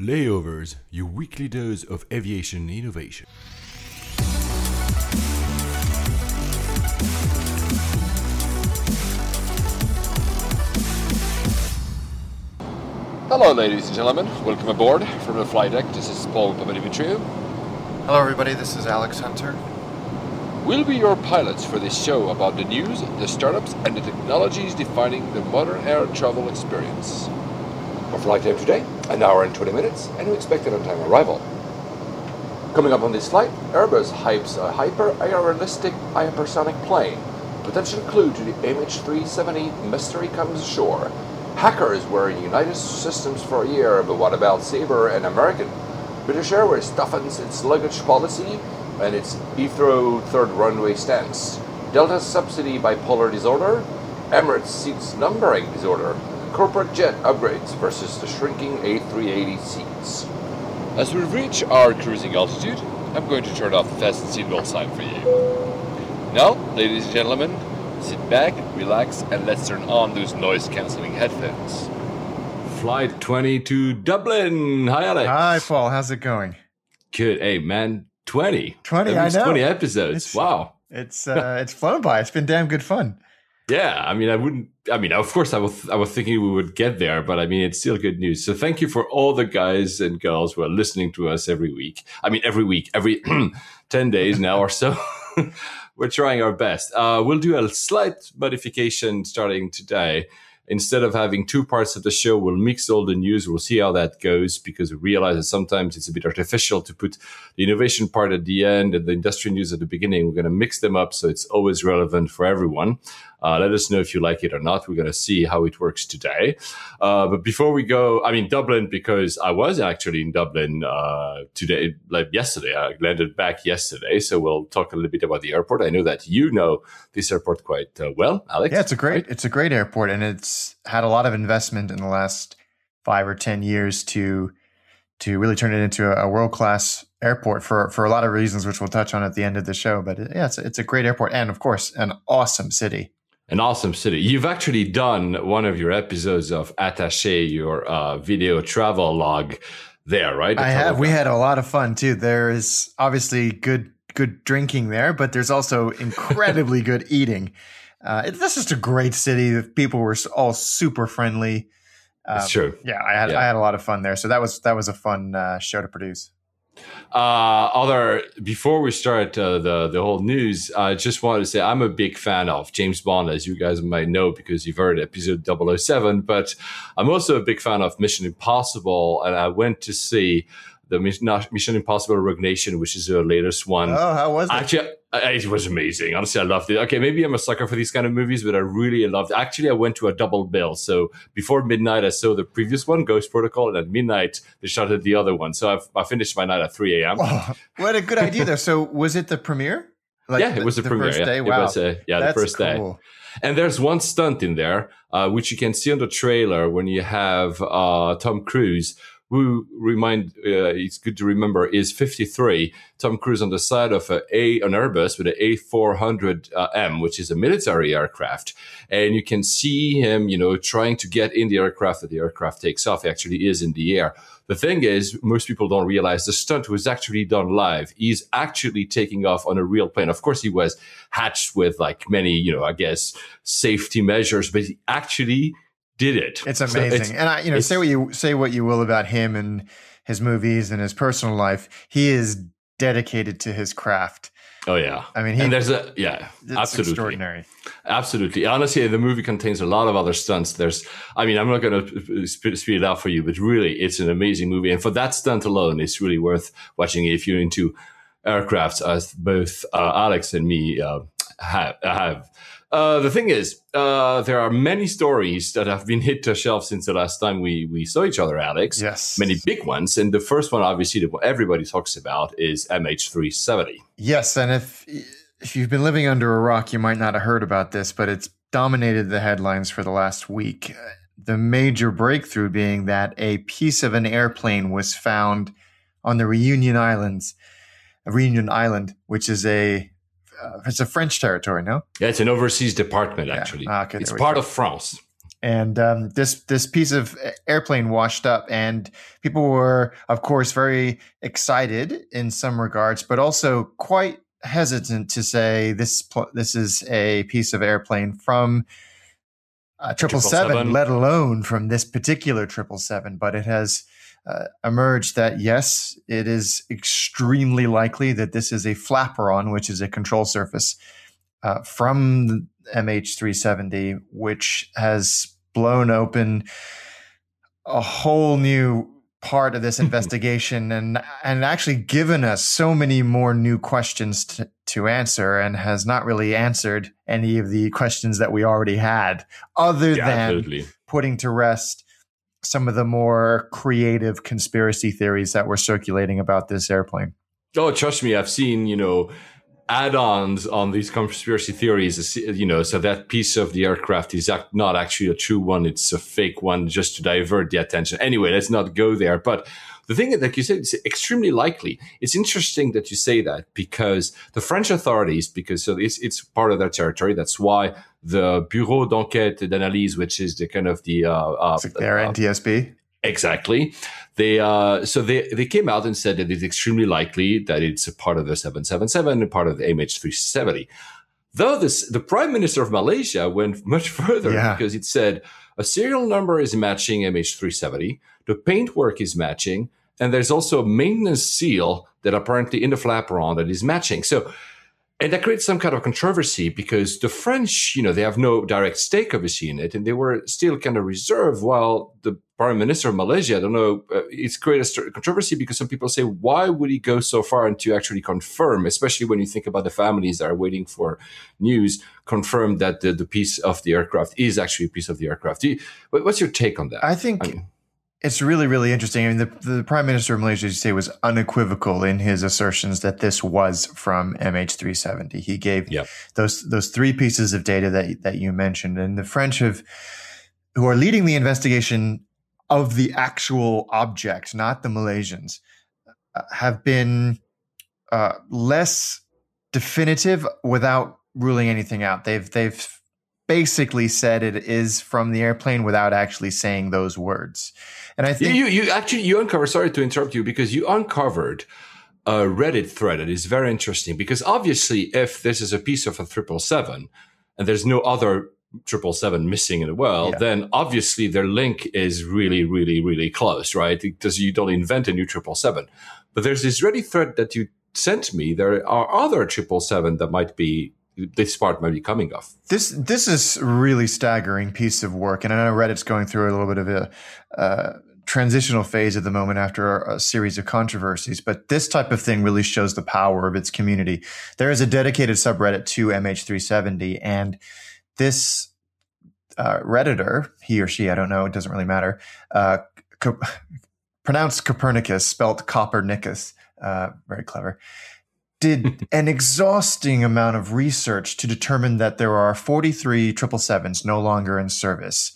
Layovers, your weekly dose of aviation innovation. Hello ladies and gentlemen, welcome aboard from the flight deck. This is Paul Papadimitriou. Hello everybody, this is Alex Hunter. We'll be your pilots for this show about the news, the startups and the technologies defining the modern air travel experience. Our flight time today, an hour and 20 minutes, and we expect an on-time arrival. Coming up on this flight, Airbus hypes a hyper-aerialistic hypersonic plane. Potential clue to the MH370 mystery comes ashore. Hackers were in United Systems for a year, but what about Sabre and American? British Airways toughens its luggage policy and its Heathrow third runway stance. Delta's subsidy bipolar disorder. Emirates seats numbering disorder. Corporate jet upgrades versus the shrinking A380 seats. As we reach our cruising altitude, I'm going to turn off the fasten seatbelt sign for you. Now, ladies and gentlemen, sit back, relax, and let's turn on those noise-canceling headphones. Flight 20 to Dublin. Hi, Alex. Hi, Paul. How's it going? Good. Hey, man, 20. I know. 20 episodes. Wow. It's flown by. It's been damn good fun. Yeah, I mean, I was thinking we would get there, but I mean, it's still good news. So thank you for all the guys and girls who are listening to us every week. I mean, every 10 days now or so. We're trying our best. We'll do a slight modification starting today. Instead of having two parts of the show, we'll mix all the news. We'll see how that goes because we realize that sometimes it's a bit artificial to put the innovation part at the end and the industry news at the beginning. We're going to mix them up so it's always relevant for everyone. Let us know if you like it or not. We're going to see how it works today. But before we go, I mean, Dublin, because I was actually in Dublin today, like yesterday. I landed back yesterday. So we'll talk a little bit about the airport. I know that you know this airport quite well, Alex. Yeah, it's a great airport. And it's had a lot of investment in the last 5 or 10 years to really turn it into a world-class airport for a lot of reasons, which we'll touch on at the end of the show. But yeah, it's a great airport. And of course, an awesome city. An awesome city. You've actually done one of your episodes of Attaché, your video travel log there, right? I have. We had a lot of fun, too. There is obviously good drinking there, but there's also incredibly good eating. This is just a great city. The people were all super friendly. It's true. Yeah, I had a lot of fun there. So that was a fun show to produce. Before we start the whole news, I just wanted to say I'm a big fan of James Bond, as you guys might know because you've heard episode 007, but I'm also a big fan of Mission Impossible, and I went to see the Mission Impossible Regnation, which is their latest one. Oh, how was it? Actually, it was amazing. Honestly, I loved it. Okay, maybe I'm a sucker for these kind of movies, but I really loved it. Actually, I went to a double bill. So before midnight, I saw the previous one, Ghost Protocol, and at midnight, they shot at the other one. So I finished my night at 3 a.m. Oh, what a good idea, though. So was it the premiere? It was the premiere. First day? Wow. That's the first cool day. And there's one stunt in there, which you can see on the trailer when you have Tom Cruise, who it's good to remember, is 53. Tom Cruise on the side of an Airbus with an A400M, which is a military aircraft. And you can see him, trying to get in the aircraft that the aircraft takes off. He actually is in the air. The thing is, most people don't realize the stunt was actually done live. He's actually taking off on a real plane. Of course, he was hatched with many, I guess, safety measures, but he actually did it. It's amazing. So say what you will about him and his movies and his personal life, he is dedicated to his craft. Oh yeah. I mean, it's absolutely extraordinary. Absolutely. Honestly, the movie contains a lot of other stunts. I'm not going to speed it out for you, but really it's an amazing movie. And for that stunt alone, it's really worth watching if you're into aircrafts, as both Alex and me have. The thing is, there are many stories that have been hit to shelf since the last time we saw each other, Alex. Yes. Many big ones. And the first one, obviously, that everybody talks about is MH370. Yes. And if you've been living under a rock, you might not have heard about this, but it's dominated the headlines for the last week. The major breakthrough being that a piece of an airplane was found on the Reunion Island, which is it's a French territory, no? Yeah, it's an overseas department, actually. Yeah. Ah, okay, it's part of France. And this piece of airplane washed up, and people were, of course, very excited in some regards, but also quite hesitant to say this is a piece of airplane from 777, let alone from this particular 777. But it has emerged that, yes, it is extremely likely that this is a flaperon, which is a control surface from the MH370, which has blown open a whole new part of this investigation and actually given us so many more new questions to answer, and has not really answered any of the questions that we already had, other than putting to rest some of the more creative conspiracy theories that were circulating about this airplane. Oh, trust me, I've seen, add-ons on these conspiracy theories, so that piece of the aircraft is not actually a true one. It's a fake one just to divert the attention. Anyway, let's not go there. But the thing that you said is extremely likely. It's interesting that you say that, because the French authorities, it's part of their territory. That's why the Bureau d'enquête et d'analyse, which is the kind of the... it's like their NTSB. Exactly. They came out and said that it's extremely likely that it's a part of the 777 and part of the MH370. Though the Prime Minister of Malaysia went much further, because it said a serial number is matching MH370, the paintwork is matching, and there's also a maintenance seal that apparently in the flaperon that is matching. So, and that creates some kind of controversy, because the French, they have no direct stake, obviously, in it, and they were still kind of reserved, while the Prime Minister of Malaysia, I don't know, it's created a controversy, because some people say, why would he go so far and to actually confirm, especially when you think about the families that are waiting for news, confirm that the piece of the aircraft is actually a piece of the aircraft. What's your take on that? I think... it's really, really interesting. I mean, the Prime Minister of Malaysia, as you say, was unequivocal in his assertions that this was from MH370. He gave those three pieces of data that you mentioned. And the French who are leading the investigation of the actual object, not the Malaysians, have been less definitive without ruling anything out. They've basically said it is from the airplane without actually saying those words. And I think you uncovered, sorry to interrupt you, because you uncovered a Reddit thread that is very interesting, because obviously if this is a piece of a 777 and there's no other 777 missing in the world, then obviously their link is really, really, really close, right? Because you don't invent a new 777. But there's this Reddit thread that you sent me. There are other 777 that might be this part might be coming off. This is really staggering piece of work. And I know Reddit's going through a little bit of a transitional phase at the moment after a series of controversies. But this type of thing really shows the power of its community. There is a dedicated subreddit to MH370. And this Redditor, he or she, I don't know, it doesn't really matter, pronounced Copernicus, spelled Copernicus, very clever, did an exhausting amount of research to determine that there are 43 777s no longer in service,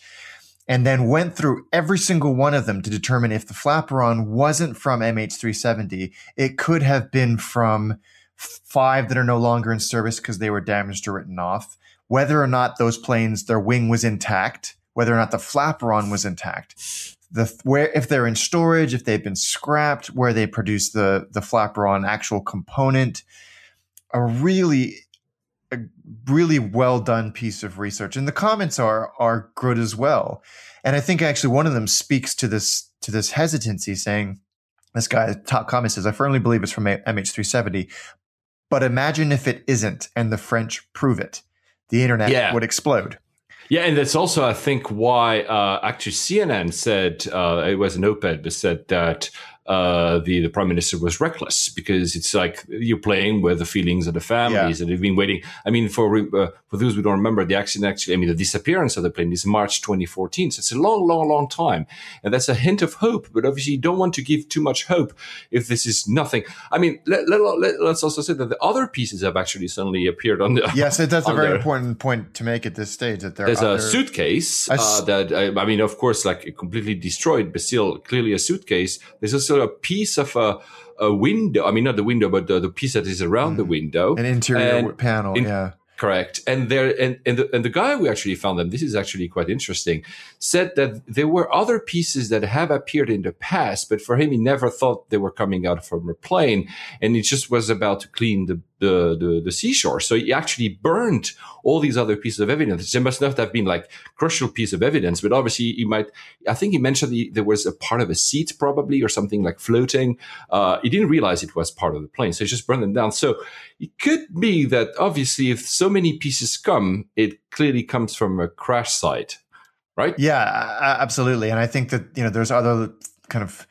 and then went through every single one of them to determine if the flaperon wasn't from MH370. It could have been from 5 that are no longer in service because they were damaged or written off, whether or not those planes, their wing was intact, whether or not the flaperon was intact. Where if they're in storage, if they've been scrapped, where they produce the flaperon actual component. A really well done piece of research, and the comments are good as well. And I think actually one of them speaks to this hesitancy, saying, this guy, top comment says, "I firmly believe it's from MH370, but imagine if it isn't, and the French prove it, the internet would explode." Yeah, and that's also, I think, why actually CNN said, it was an op-ed, but said that the Prime Minister was reckless, because it's like you're playing with the feelings of the families that have been waiting. I mean, for those who don't remember, the accident the disappearance of the plane is March 2014. So it's a long, long, long time. And that's a hint of hope. But obviously, you don't want to give too much hope if this is nothing. I mean, let's also say that the other pieces have actually suddenly appeared on the... Yes, that's a very important point to make at this stage. That there's a suitcase that, I mean, of course, like completely destroyed, but still clearly a suitcase. There's also a piece of a window. I mean, not the window, but the piece that is around the window. An interior panel, Correct. And there, and the guy who actually found them, this is actually quite interesting, said that there were other pieces that have appeared in the past, but for him, he never thought they were coming out from a plane, and it just was about to clean the seashore. So he actually burned all these other pieces of evidence. There must not have been like crucial piece of evidence, but obviously he might, I think he mentioned there was a part of a seat probably or something like floating. He didn't realize it was part of the plane. So he just burned them down. So it could be that obviously if so many pieces come, it clearly comes from a crash site, right? Yeah, absolutely. And I think that, you know, there's other kind of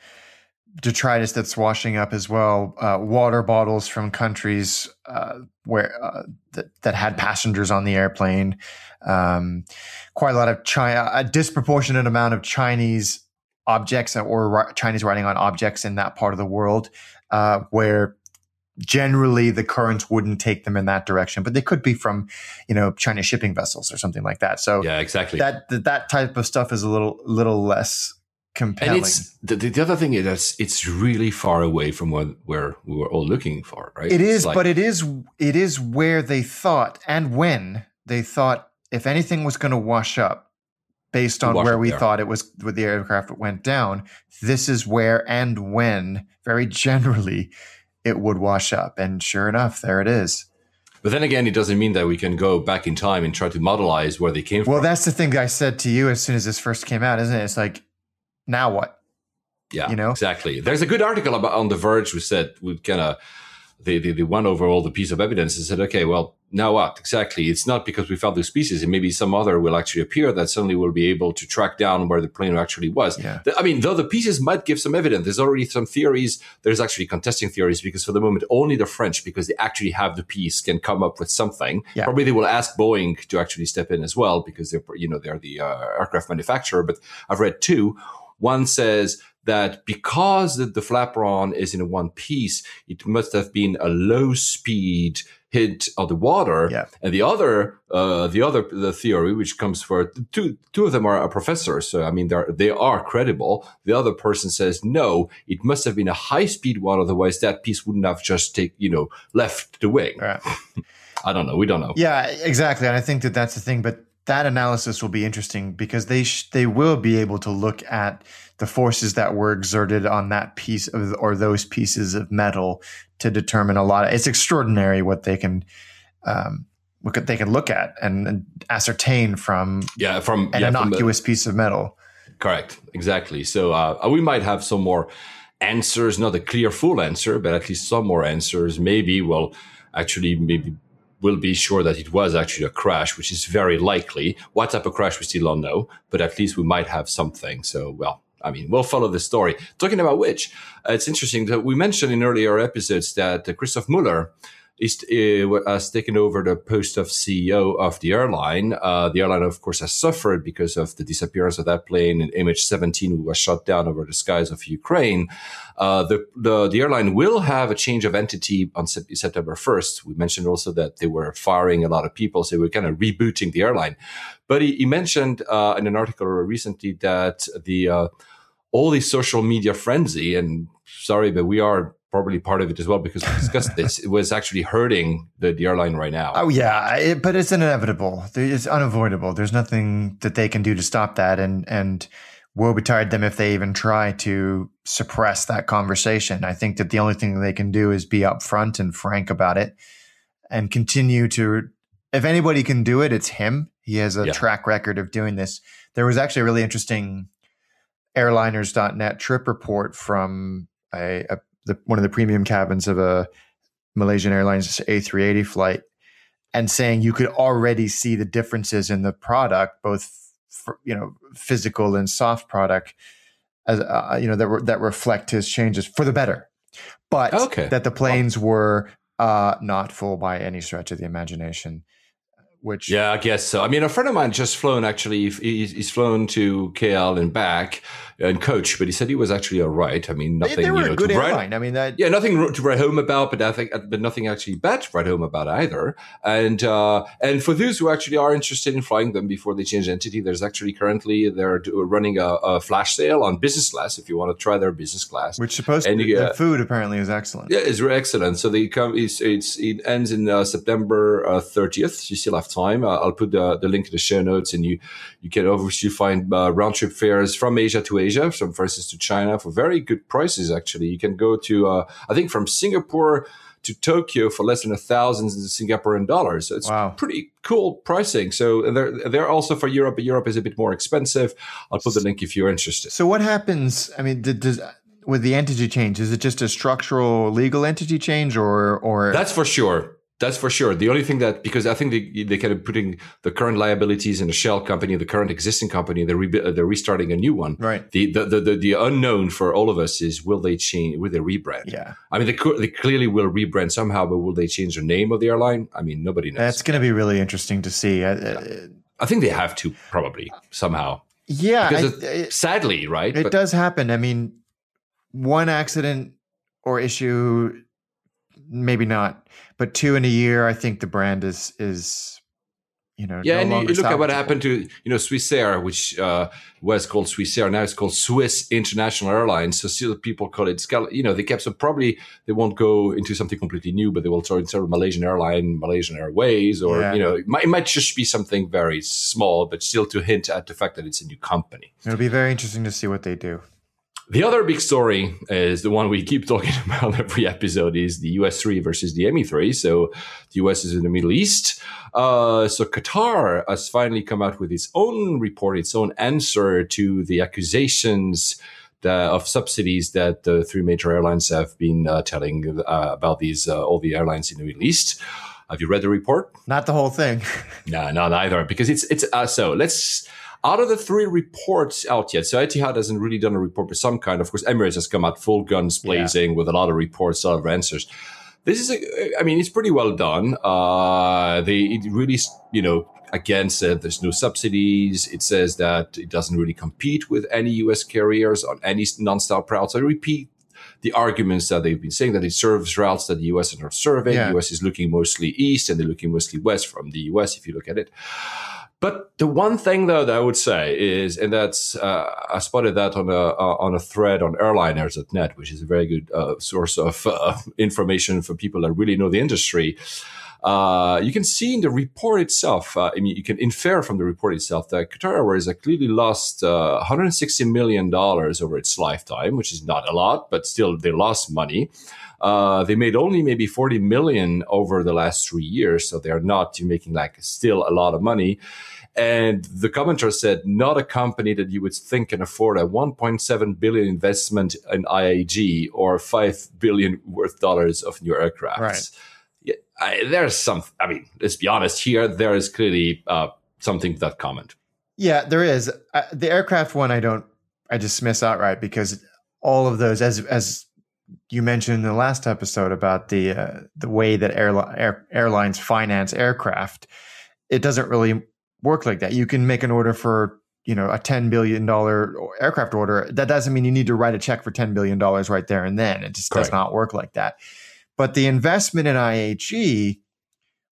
detritus that's washing up as well. Water bottles from countries where that had passengers on the airplane. Quite a lot of a disproportionate amount of Chinese objects or Chinese writing on objects in that part of the world, where generally the currents wouldn't take them in that direction, but they could be from, you know, China shipping vessels or something like that. So yeah, exactly. That type of stuff is a little less compelling. And it's the other thing is that it's really far away from where we were all looking for, right? It is, like, but it is where they thought and when they thought if anything was going to wash up based on where we thought it was with the aircraft that went down, this is where and when very generally it would wash up. And sure enough, there it is. But then again, it doesn't mean that we can go back in time and try to modelize where they came from. Well, that's the thing that I said to you as soon as this first came out, isn't it? It's like, now what? Yeah, you know, exactly. There's a good article about on The Verge who said we kind of they went over all the piece of evidence and said, okay, well, now what? Exactly. It's not because we found those pieces and maybe some other will actually appear that suddenly we'll be able to track down where the plane actually was. Yeah. I mean, though the pieces might give some evidence, there's already some theories. There's actually contesting theories because for the moment, only the French, because they actually have the piece, can come up with something. Yeah. Probably they will ask Boeing to actually step in as well because they're the aircraft manufacturer. But I've read two. One says that because the flaperon is in one piece, it must have been a low speed hit on the water. Yeah. And the other theory, which comes for two of them are professors. So, I mean, they are credible. The other person says, no, it must have been a high speed one. Otherwise that piece wouldn't have just left the wing. Right. I don't know. We don't know. Yeah, exactly. And I think that that's the thing, but that analysis will be interesting because they will be able to look at the forces that were exerted on that piece of, or those pieces of metal to determine a lot. It's extraordinary what they can look at and ascertain from an innocuous piece of metal. Correct, exactly. So we might have some more answers, not a clear full answer, but at least some more answers. Maybe we'll be sure that it was actually a crash, which is very likely. What type of crash we still don't know, but at least we might have something. So, we'll follow the story. Talking about which, it's interesting that we mentioned in earlier episodes that Christoph Müller has taken over the post of CEO of the airline. The airline, of course, has suffered because of the disappearance of that plane, and MH17, who was shot down over the skies of Ukraine. The airline will have a change of entity on September 1st. We mentioned also that they were firing a lot of people, so we're kind of rebooting the airline. But he mentioned in an article recently that all the social media frenzy, and sorry, but we are probably part of it as well because we discussed this. It was actually hurting the airline right now. Oh, yeah. But it's inevitable. It's unavoidable. There's nothing that they can do to stop that. And woe betide them if they even try to suppress that conversation. I think that the only thing they can do is be upfront and frank about it and continue to – if anybody can do it, it's him. He has a track record of doing this. There was actually a really interesting airliners.net trip report from one of the premium cabins of a Malaysian Airlines A380 flight, and saying you could already see the differences in the product, both physical and soft product, as that reflect his changes for the better, but that the planes were not full by any stretch of the imagination, which... Yeah, I guess so. I mean, a friend of mine just flown, actually, he's flown to KL and back and coach, but he said he was actually all right. I mean, nothing... They were a good airline. I mean, that... Yeah, nothing to write home about, but I think, but nothing actually bad to write home about either. And for those who actually are interested in flying them before they change entity, there's actually currently, they're running a flash sale on business class if you want to try their business class. Which supposed to be, the food apparently is excellent. Yeah, it's excellent. So they come, it ends in September 30th. So you still have time. I'll put the link in the show notes, and you can obviously find round trip fares from Asia to Asia, from for instance to China, for very good prices. Actually, you can go to I think from Singapore to Tokyo for less than $1,000 Singaporean dollars. So it's pretty cool pricing. So they're also for Europe, but Europe is a bit more expensive. I'll put the link if you're interested. So what happens? I mean, does with the entity change, is it just a structural legal entity change, or that's for sure. That's for sure. The only thing that, because I think they kind of putting the current liabilities in a shell company, the current existing company, they're restarting a new one. Right. The unknown for all of us is, will they change? Will they rebrand? Yeah. I mean, they clearly will rebrand somehow, but will they change the name of the airline? I mean, nobody knows. That's going to be really interesting to see. Yeah. I think they have to probably somehow. Yeah. Because sadly, right? It does happen. I mean, one accident or issue, maybe not, but two in a year, I think the brand is no longer. And you look at what happened to Swissair, which was called Swissair, now it's called Swiss International Airlines. So still people call it, they kept, so probably they won't go into something completely new, but they will try into Malaysian Airline, Malaysian Airways, or it might just be something very small, but still to hint at the fact that it's a new company. It'll be very interesting to see what they do. The other big story is the one we keep talking about every episode, is the US3 versus the ME3. So the US is in the Middle East. So Qatar has finally come out with its own report, its own answer to the accusations of subsidies that the three major airlines have been telling about these all the airlines in the Middle East. Have you read the report? Not the whole thing. No, not either, because it's out of the three reports out yet, so Etihad hasn't really done a report, but some kind. Of course, Emirates has come out full guns blazing with a lot of reports, a lot of answers. This is, it's pretty well done. It really, again, said there's no subsidies. It says that it doesn't really compete with any U.S. carriers on any non-stop routes. I repeat the arguments that they've been saying, that it serves routes that the U.S. is not serving. Yeah. The U.S. is looking mostly east, and they're looking mostly west from the U.S. if you look at it. But the one thing, though, that I would say is, and that's I spotted that on a thread on airliners.net, which is a very good source of information for people that really know the industry. You can see in the report itself, you can infer from the report itself that Qatar Airways has clearly lost $160 million over its lifetime, which is not a lot, but still they lost money. They made only maybe $40 million over the last 3 years, so they're not making still a lot of money. And the commenter said, not a company that you would think can afford a $1.7 billion investment in IAG or $5 billion worth dollars of new aircrafts. Right. Let's be honest here. There is clearly something to that comment. Yeah, there is. The aircraft one, I dismiss outright, because all of those, as you mentioned in the last episode about the way that airlines finance aircraft, it doesn't really work like that. You can make an order for a $10 billion aircraft order. That doesn't mean you need to write a check for $10 billion right there and then. It just Correct. Does not work like that. But the investment in IAG,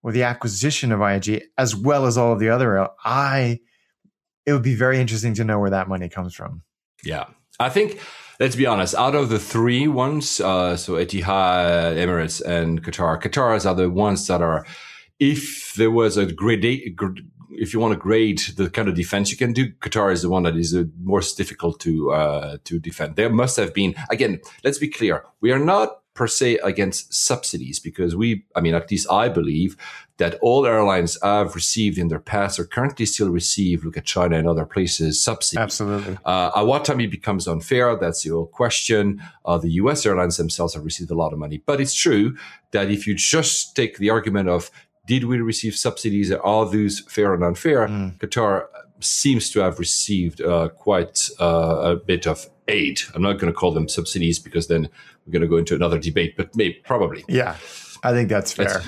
or the acquisition of IAG, as well as all of the other, it would be very interesting to know where that money comes from. Yeah. I think, let's be honest, out of the three ones, so Etihad, Emirates, and Qatar's are the ones that are, if there was a if you want to grade the kind of defense you can do, Qatar is the one that is most difficult to defend. There must have been, again, let's be clear, we are not per se against subsidies, because at least I believe that all airlines have received in their past or currently still receive, look at China and other places, subsidies. Absolutely. At what time it becomes unfair, that's the old question. The US airlines themselves have received a lot of money. But it's true that if you just take the argument of, did we receive subsidies, and are those fair and unfair, Qatar seems to have received quite a bit of aid. I'm not going to call them subsidies, because then we're going to go into another debate, but probably. Yeah, I think that's fair.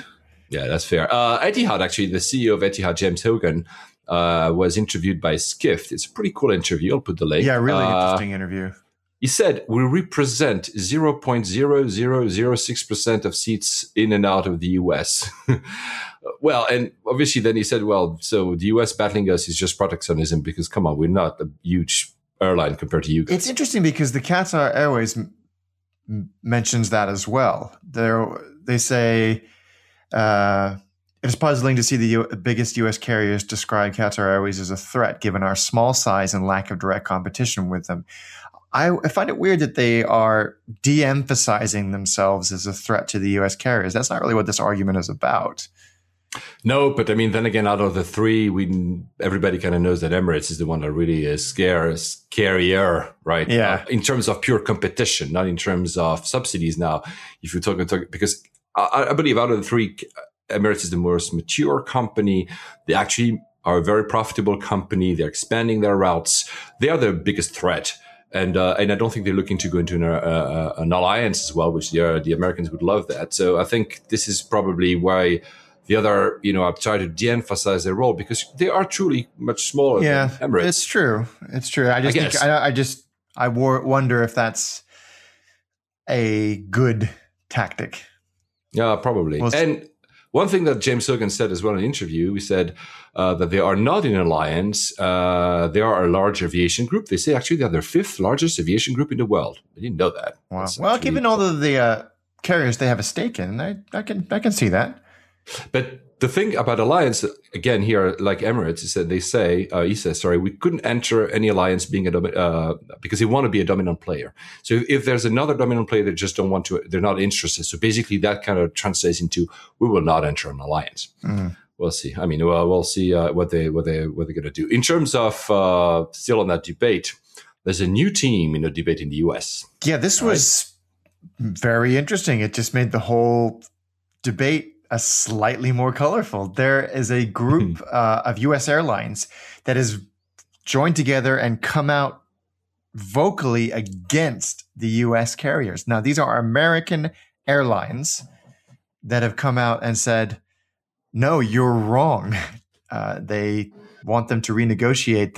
Yeah, that's fair. Etihad, actually, the CEO of Etihad, James Hogan, was interviewed by Skift. It's a pretty cool interview. I'll put the link. Yeah, really interesting interview. He said, we represent 0.0006% of seats in and out of the US. Well, and obviously then he said, well, so the US battling us is just protectionism because, come on, we're not a huge airline compared to you guys. It's interesting because the Qatar Airways mentions that as well. They say, it is puzzling to see the biggest U.S. carriers describe Qatar Airways as a threat, given our small size and lack of direct competition with them. I find it weird that they are de-emphasizing themselves as a threat to the U.S. carriers. That's not really what this argument is about. No, but I mean, then again, out of the three, everybody kind of knows that Emirates is the one that really is scarier, right? Yeah. In terms of pure competition, not in terms of subsidies. Now, if you're talking because I believe out of the three, Emirates is the most mature company. They actually are a very profitable company. They're expanding their routes. They are the biggest threat. And I don't think they're looking to go into an alliance as well, which the Americans would love that. So I think this is probably why the other, I've tried to de-emphasize their role because they are truly much smaller than Emirates. It's true. It's true. I wonder if that's a good tactic. Yeah, probably. Well, and one thing that James Hogan said as well in an interview, he said that they are not in an alliance. They are a large aviation group. They say actually they are their fifth largest aviation group in the world. I didn't know that. Wow. Well, given all of the carriers they have a stake in, I can see that. But the thing about alliance, again, here, like Emirates, is that he says, we couldn't enter any alliance being because they want to be a dominant player. So if there's another dominant player, they just don't want to, they're not interested. So basically that kind of translates into, we will not enter an alliance. Mm. We'll see. I mean, we'll see what they're going to do. In terms of still on that debate, there's a new team in the debate in the US. Yeah, this was very interesting. It just made the whole debate slightly more colorful. There is a group of U.S. airlines that is joined together and come out vocally against the U.S. carriers. Now, these are American airlines that have come out and said, no, you're wrong. They want them to renegotiate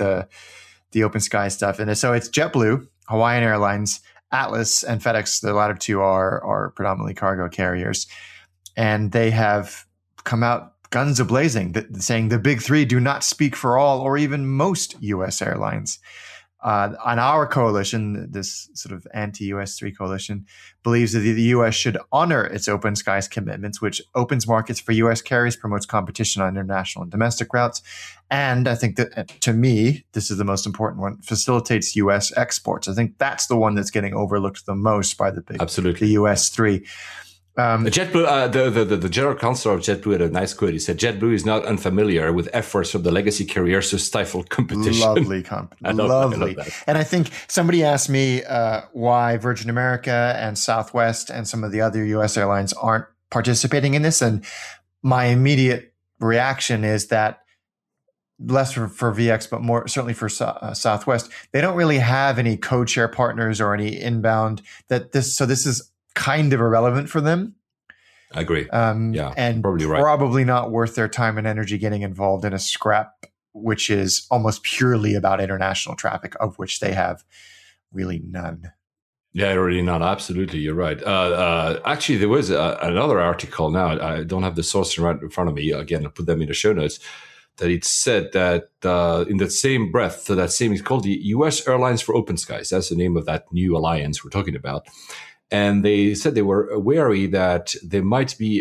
the open sky stuff. And so it's JetBlue, Hawaiian Airlines, Atlas, and FedEx. The latter two are predominantly cargo carriers. And they have come out guns a-blazing, saying the big three do not speak for all or even most U.S. airlines. On our coalition, this sort of anti-U.S. 3 coalition, believes that the U.S. should honor its open skies commitments, which opens markets for U.S. carriers, promotes competition on international and domestic routes. And I think that, to me, this is the most important one, facilitates U.S. exports. I think that's the one that's getting overlooked the most by the U.S. 3. JetBlue, the general counsel of JetBlue had a nice quote. He said, JetBlue is not unfamiliar with efforts from the legacy carriers to stifle competition. Lovely. Lovely. And I think somebody asked me why Virgin America and Southwest and some of the other U.S. airlines aren't participating in this. And my immediate reaction is that less for VX, but more certainly for Southwest, they don't really have any co-chair partners or any inbound so this is kind of irrelevant for them. I agree. And probably not worth their time and energy getting involved in a scrap, which is almost purely about international traffic, of which they have really none. Yeah, really none. Absolutely. You're right. Actually, there was another article now. I don't have the source right in front of me. Again, I'll put them in the show notes. That it said that in that same breath, it's called the U.S. Airlines for Open Skies. That's the name of that new alliance we're talking about. And they said they were wary that there might be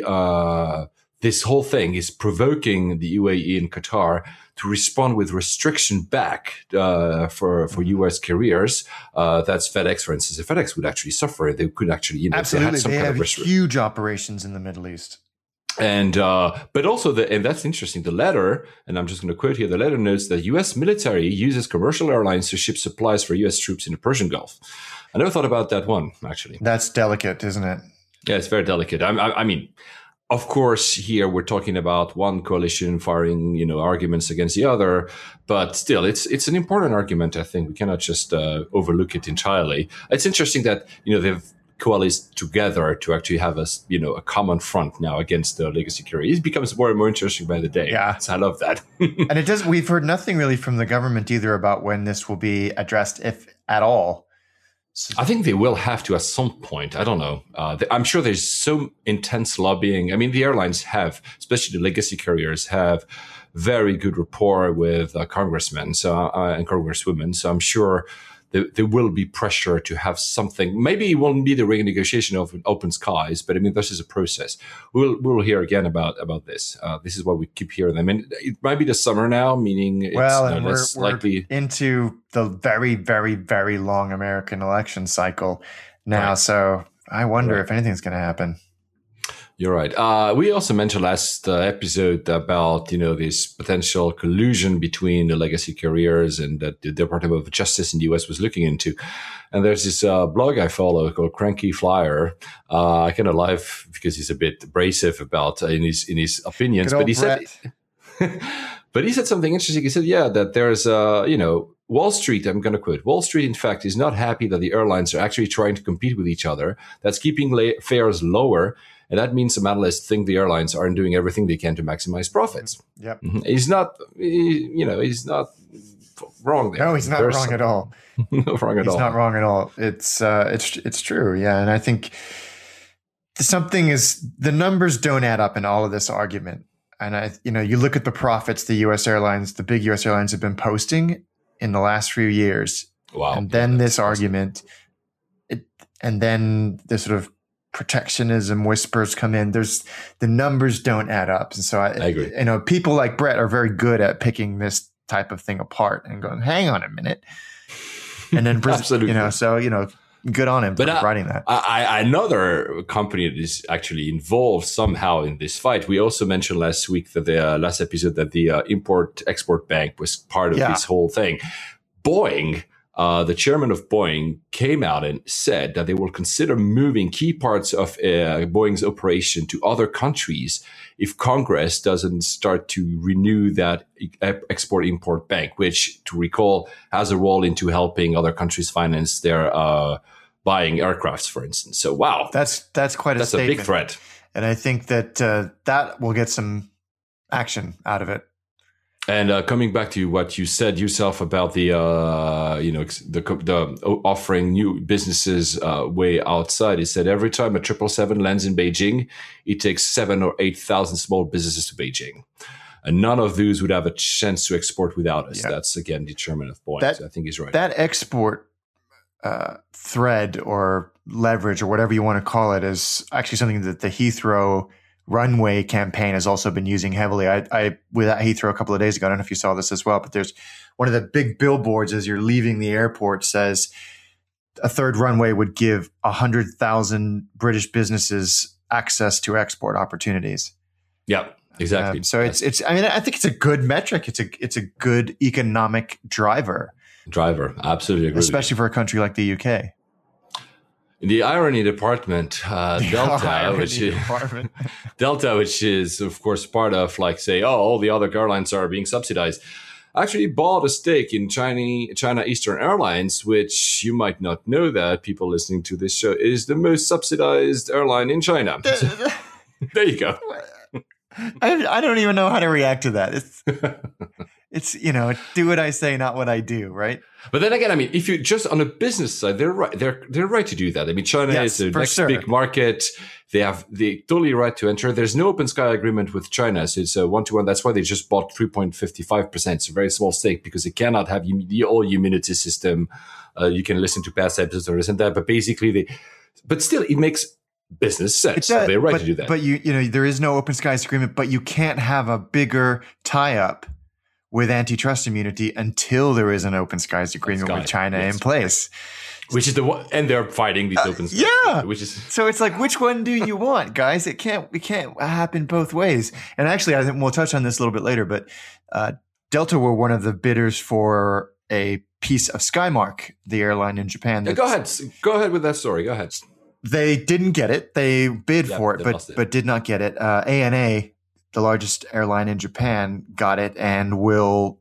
this whole thing is provoking the UAE and Qatar to respond with restriction back for U.S. carriers. That's FedEx, for instance. If FedEx would actually suffer, they could actually, absolutely. They have huge operations in the Middle East. And but also, and that's interesting, the letter, and I'm just going to quote here, the letter notes that U.S. military uses commercial airlines to ship supplies for U.S. troops in the Persian Gulf. I never thought about that one, actually. That's delicate, isn't it? Yeah, it's very delicate. I mean, of course, here we're talking about one coalition firing, arguments against the other, but still, it's an important argument, I think. We cannot just overlook it entirely. It's interesting that, they've coalesce together to actually have a, you know, a common front now against the legacy carrier. It becomes more and more interesting by the day. Yeah, so I love that. And it does. We've heard nothing really from the government either about when this will be addressed, if at all. So I think they will have to at some point. I don't know. I'm sure there's so intense lobbying. I mean, the airlines have, especially the legacy carriers, have very good rapport with congressmen and congresswomen. So I'm sure there will be pressure to have something. Maybe it won't be the renegotiation of open skies, but I mean, this is a process. We'll hear again about this. This is what we keep hearing them. And it might be the summer now, meaning it's likely into the very, very, very long American election cycle now. Right. So I wonder if anything's going to happen. You're right. We also mentioned last episode about, you know, this potential collusion between the legacy carriers and that the Department of Justice in the US was looking into. And there's this blog I follow called Cranky Flyer. I kind of laugh because he's a bit abrasive about in his opinions, but he Brett. Said, but he said something interesting. He said, yeah, that there's you know, Wall Street, I'm going to quote, Wall Street, in fact, is not happy that the airlines are actually trying to compete with each other. That's keeping fares lower. And that means some analysts think the airlines aren't doing everything they can to maximize profits. Yep. Mm-hmm. He's not wrong there. No, he's not wrong at all. He's not wrong at all. It's true. Yeah. And I think the numbers don't add up in all of this argument. And you look at the profits the big US airlines have been posting in the last few years. Wow. And then this argument, and then this sort of protectionism whispers come in. The numbers don't add up. And so I agree. You know, people like Brett are very good at picking this type of thing apart and going, hang on a minute. And then, absolutely. You know, so, you know, good on him for writing that. Another company that is actually involved somehow in this fight. We also mentioned last week that the last episode that the Import-Export Bank was part of this whole thing. Boeing. The chairman of Boeing came out and said that they will consider moving key parts of Boeing's operation to other countries if Congress doesn't start to renew that Export-Import Bank, which, to recall, has a role into helping other countries finance their buying aircrafts, for instance. So, wow. That's quite a statement. That's a big threat. And I think that that will get some action out of it. And coming back to what you said yourself about the, you know, the offering new businesses way outside, it said every time a 777 lands in Beijing, it takes 7,000 or 8,000 small businesses to Beijing, and none of those would have a chance to export without us. Yeah. That's again the chairman of Boeing. I think he's right. That export thread or leverage or whatever you want to call it is actually something that the Heathrow runway campaign has also been using heavily. I was at Heathrow a couple of days ago. I don't know if you saw this as well, but there's one of the big billboards as you're leaving the airport says a third runway would give 100,000 British businesses access to export opportunities. Yeah, exactly. So it's. I mean, I think it's a good metric. It's a good economic driver. Absolutely agree. Especially for a country like the UK. The irony department, Delta, which is, of course, part of, like, say, all the other airlines are being subsidized, actually bought a stake in China Eastern Airlines, which you might not know that, people listening to this show, is the most subsidized airline in China. There you go. I don't even know how to react to that. It's, you know, do what I say, not what I do, right? But then again, I mean, if you just on a business side, they're right. They're right to do that. I mean, China is the next big market. They have the totally right to enter. There's no open sky agreement with China, so it's a 1-to-1. That's why they just bought 3.55%, so very small stake, because they cannot have the all immunity system. You can listen to past episodes and that, but basically but still, it makes business sense. So they're right to do that. But you know, there is no open skies agreement, but you can't have a bigger tie up with antitrust immunity until there is an open skies agreement with China in place, which is the one, and they're fighting these open skies. Yeah, which is so it's like, which one do you want, guys? It can't happen both ways. And actually, I think we'll touch on this a little bit later. But Delta were one of the bidders for a piece of Skymark, the airline in Japan. Go ahead with that story. Go ahead. They didn't get it. They bid for it, but did not get it. ANA. The largest airline in Japan got it and will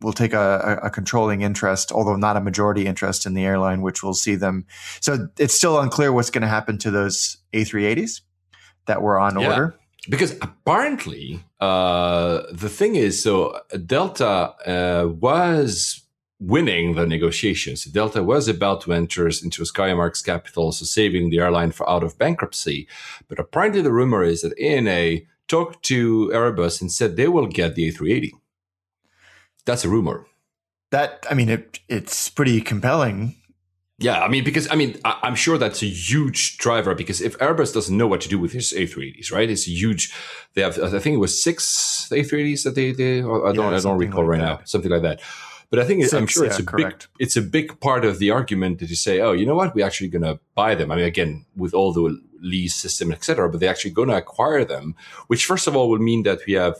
will take a controlling interest, although not a majority interest in the airline, which will see them. So it's still unclear what's going to happen to those A380s that were on order. Because apparently the thing is, so Delta was winning the negotiations. Delta was about to enter into Skymark's capital, so saving the airline out of bankruptcy. But apparently the rumor is that ANA talked to Airbus and said they will get the A380. That's a rumor. That, I mean, it's pretty compelling. Yeah, I mean, because, I mean, I'm sure that's a huge driver, because if Airbus doesn't know what to do with his A380s, right? It's huge. They have, I think it was 6 A380s that I don't recall like right that. Now, something like that. But I think I'm sure it's it's a big part of the argument that you say, oh, you know what? We're actually going to buy them. I mean, again, with all the lease system, et cetera, but they're actually going to acquire them, which first of all will mean that we have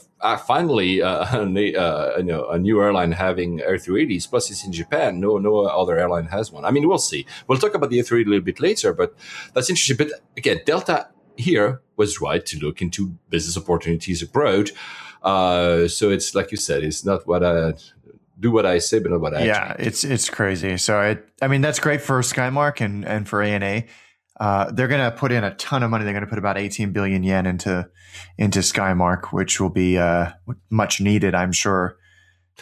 finally a new airline having A380s. Plus, it's in Japan. No other airline has one. I mean, we'll see. We'll talk about the A380 a little bit later, but that's interesting. But again, Delta here was right to look into business opportunities abroad. So it's like you said, it's not what I... Do what I say, but not what I actually do. It's crazy. So, I mean, that's great for Skymark and for ANA. They're going to put in a ton of money. They're going to put about 18 billion yen into Skymark, which will be much needed, I'm sure.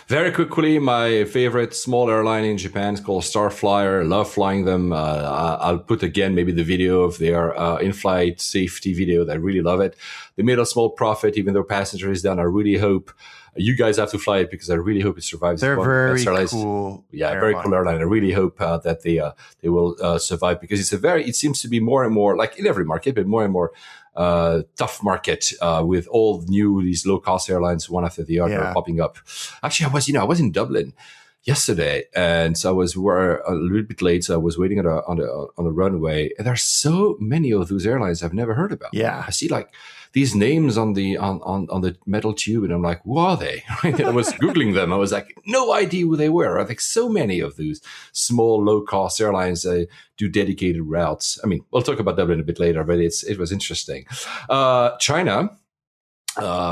Very quickly, my favorite small airline in Japan is called Starflyer. I love flying them. I'll put again maybe the video of their in-flight safety video. I really love it. They made a small profit, even though passenger is down. I really hope you guys have to fly it, because I really hope it survives. They're very cool. Yeah, very cool airline. I really hope that they will survive, because it's it seems to be more and more, like in every market, but more and more tough market with all these low cost airlines one after the other popping up. Actually, I was in Dublin yesterday, and so we were a little bit late. So I was waiting on a runway, and there's so many of those airlines I've never heard about. Yeah, I see like these names on the on the metal tube, and I'm like, who are they? And I was Googling them. I was like, no idea who they were. I think so many of those small, low-cost airlines do dedicated routes. I mean, we'll talk about Dublin a bit later, but it was interesting. China,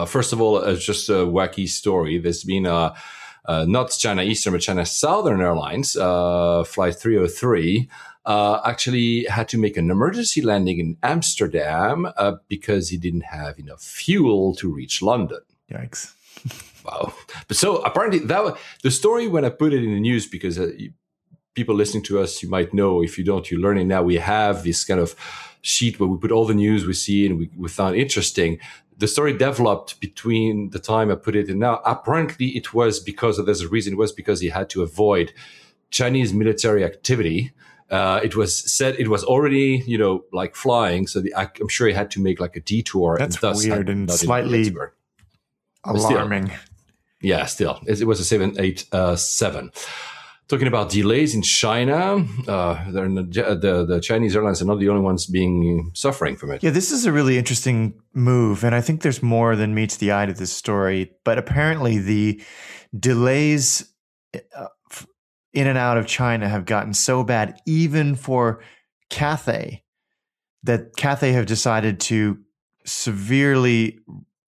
first of all, just a wacky story. There's been not China Eastern, but China Southern Airlines, Flight 303, actually had to make an emergency landing in Amsterdam because he didn't have enough fuel to reach London. Yikes. Wow. But so apparently the story, when I put it in the news, because people listening to us, you might know. If you don't, you're learning now. We have this kind of sheet where we put all the news we see and we found interesting. The story developed between the time I put it in now. Apparently it was because of, there's a reason, it was because he had to avoid Chinese military activity. It was said it was already, like flying. So I'm sure he had to make like a detour. That's weird and slightly alarming. Still, it was a 787. Talking about delays in China, the Chinese airlines are not the only ones suffering from it. Yeah, this is a really interesting move, and I think there's more than meets the eye to this story. But apparently the delays in and out of China have gotten so bad, even for Cathay, that Cathay have decided to severely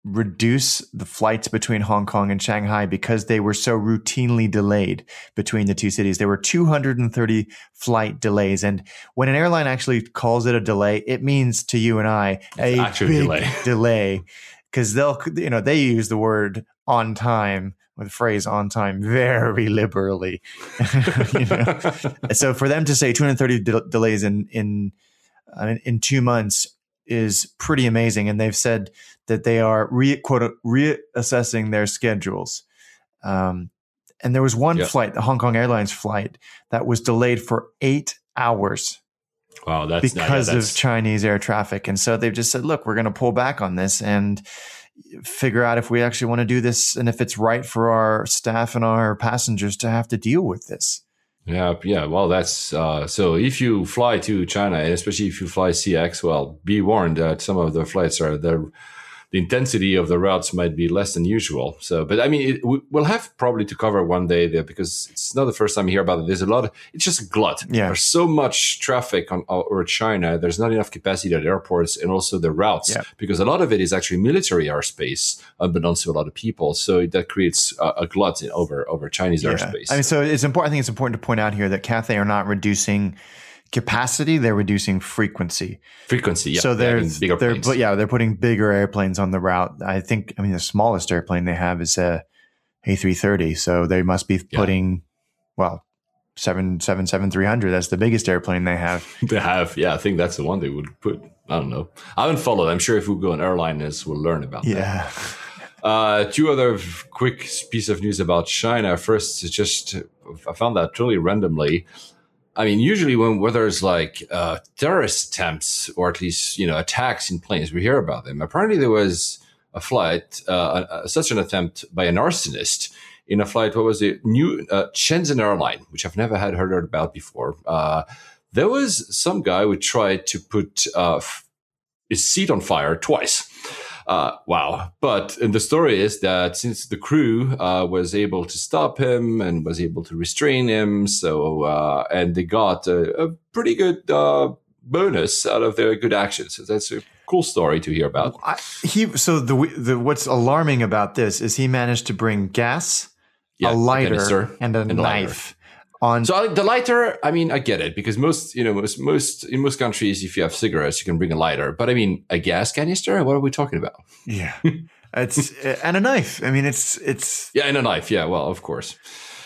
reduce the flights between Hong Kong and Shanghai because they were so routinely delayed between the two cities. There were 230 flight delays. And when an airline actually calls it a delay, it means to you and I it's a big delay, because they use the word on time, or the phrase on time, very liberally. So for them to say 230 delays in 2 months is pretty amazing. And they've said that they are reassessing their schedules. And there was one flight, the Hong Kong Airlines flight, that was delayed for 8 hours. Wow, that's because of Chinese air traffic. And so they've just said, look, we're going to pull back on this and figure out if we actually want to do this and if it's right for our staff and our passengers to have to deal with this. Yeah. Well, that's so if you fly to China, and especially if you fly CX, well, be warned that some of the flights are the intensity of the routes might be less than usual. So, but I mean, we'll have probably to cover one day there, because it's not the first time we hear about it. There's a lot. It's just a glut. Yeah. There's so much traffic on over China. There's not enough capacity at airports and also the routes, because a lot of it is actually military airspace, unbeknownst to a lot of people. So that creates a glut over Chinese airspace. I mean, so it's important. I think it's important to point out here that Cathay are not reducing capacity, they're reducing frequency. Yeah. So they're putting bigger airplanes on the route. I mean the smallest airplane they have is a A330, so they must be putting 777-300. That's the biggest airplane they have. I think that's the one they would put. I don't know, I haven't followed. I'm sure if we go on airliners, we'll learn about that. Two other quick piece of news about China. First, it's just I found that totally randomly. I mean, usually whether it's like terrorist attempts or at least, attacks in planes, we hear about them. Apparently there was a flight, such an attempt by an arsonist in a flight, what was it? New Shenzhen Airline, which I've never had heard about before. There was some guy who tried to put his seat on fire twice. Wow. But the story is that since the crew was able to stop him and was able to restrain him, and they got a pretty good bonus out of their good actions. So that's a cool story to hear about. What's alarming about this is he managed to bring gas, a lighter, and a knife. So the lighter, I mean, I get it, because most countries, if you have cigarettes, you can bring a lighter. But I mean, a gas canister? What are we talking about? Yeah, and a knife. I mean, it's and a knife. Yeah, well, of course.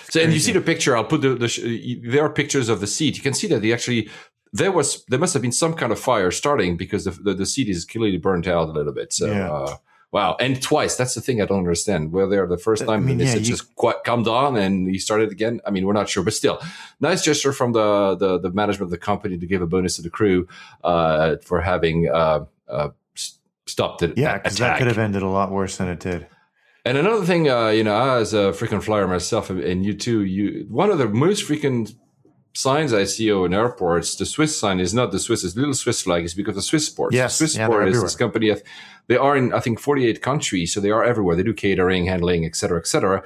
So and you see the picture. I'll put there are pictures of the seat. You can see that there must have been some kind of fire starting, because the seat is clearly burnt out a little bit. So. Yeah. Wow. And twice. That's the thing I don't understand. Were there the first time just calm down and he started again? I mean, we're not sure, but still. Nice gesture from the management of the company to give a bonus to the crew for having stopped it. Yeah, because that could have ended a lot worse than it did. And another thing, as a frequent flyer myself, and you too, one of the most frequent signs I see in airports, the Swiss sign is not the Swiss, it's little Swiss flag, is because of Swissport. Yes, Swissport is this company. They are in, I think, 48 countries, so they are everywhere. They do catering, handling, et cetera, et cetera.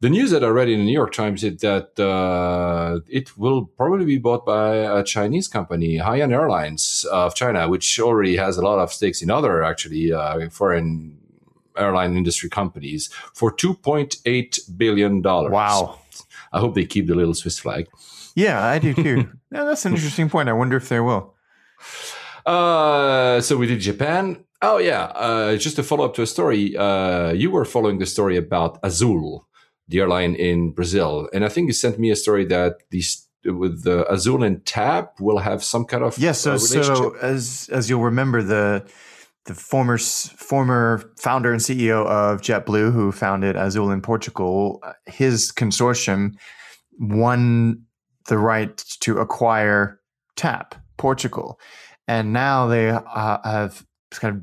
The news that I read in the New York Times is that it will probably be bought by a Chinese company, Hainan Airlines of China, which already has a lot of stakes in other, actually, foreign airline industry companies for $2.8 billion. Wow. I hope they keep the little Swiss flag. Yeah, I do too. Yeah, that's an interesting point. I wonder if they will. So we did Japan. Oh, yeah. Just a follow-up to a story. You were following the story about Azul, the airline in Brazil. And I think you sent me a story that with the Azul and TAP will have some kind of relationship. So as you'll remember, the former founder and CEO of JetBlue, who founded Azul in Portugal, his consortium won the right to acquire TAP, Portugal. And now they have kind of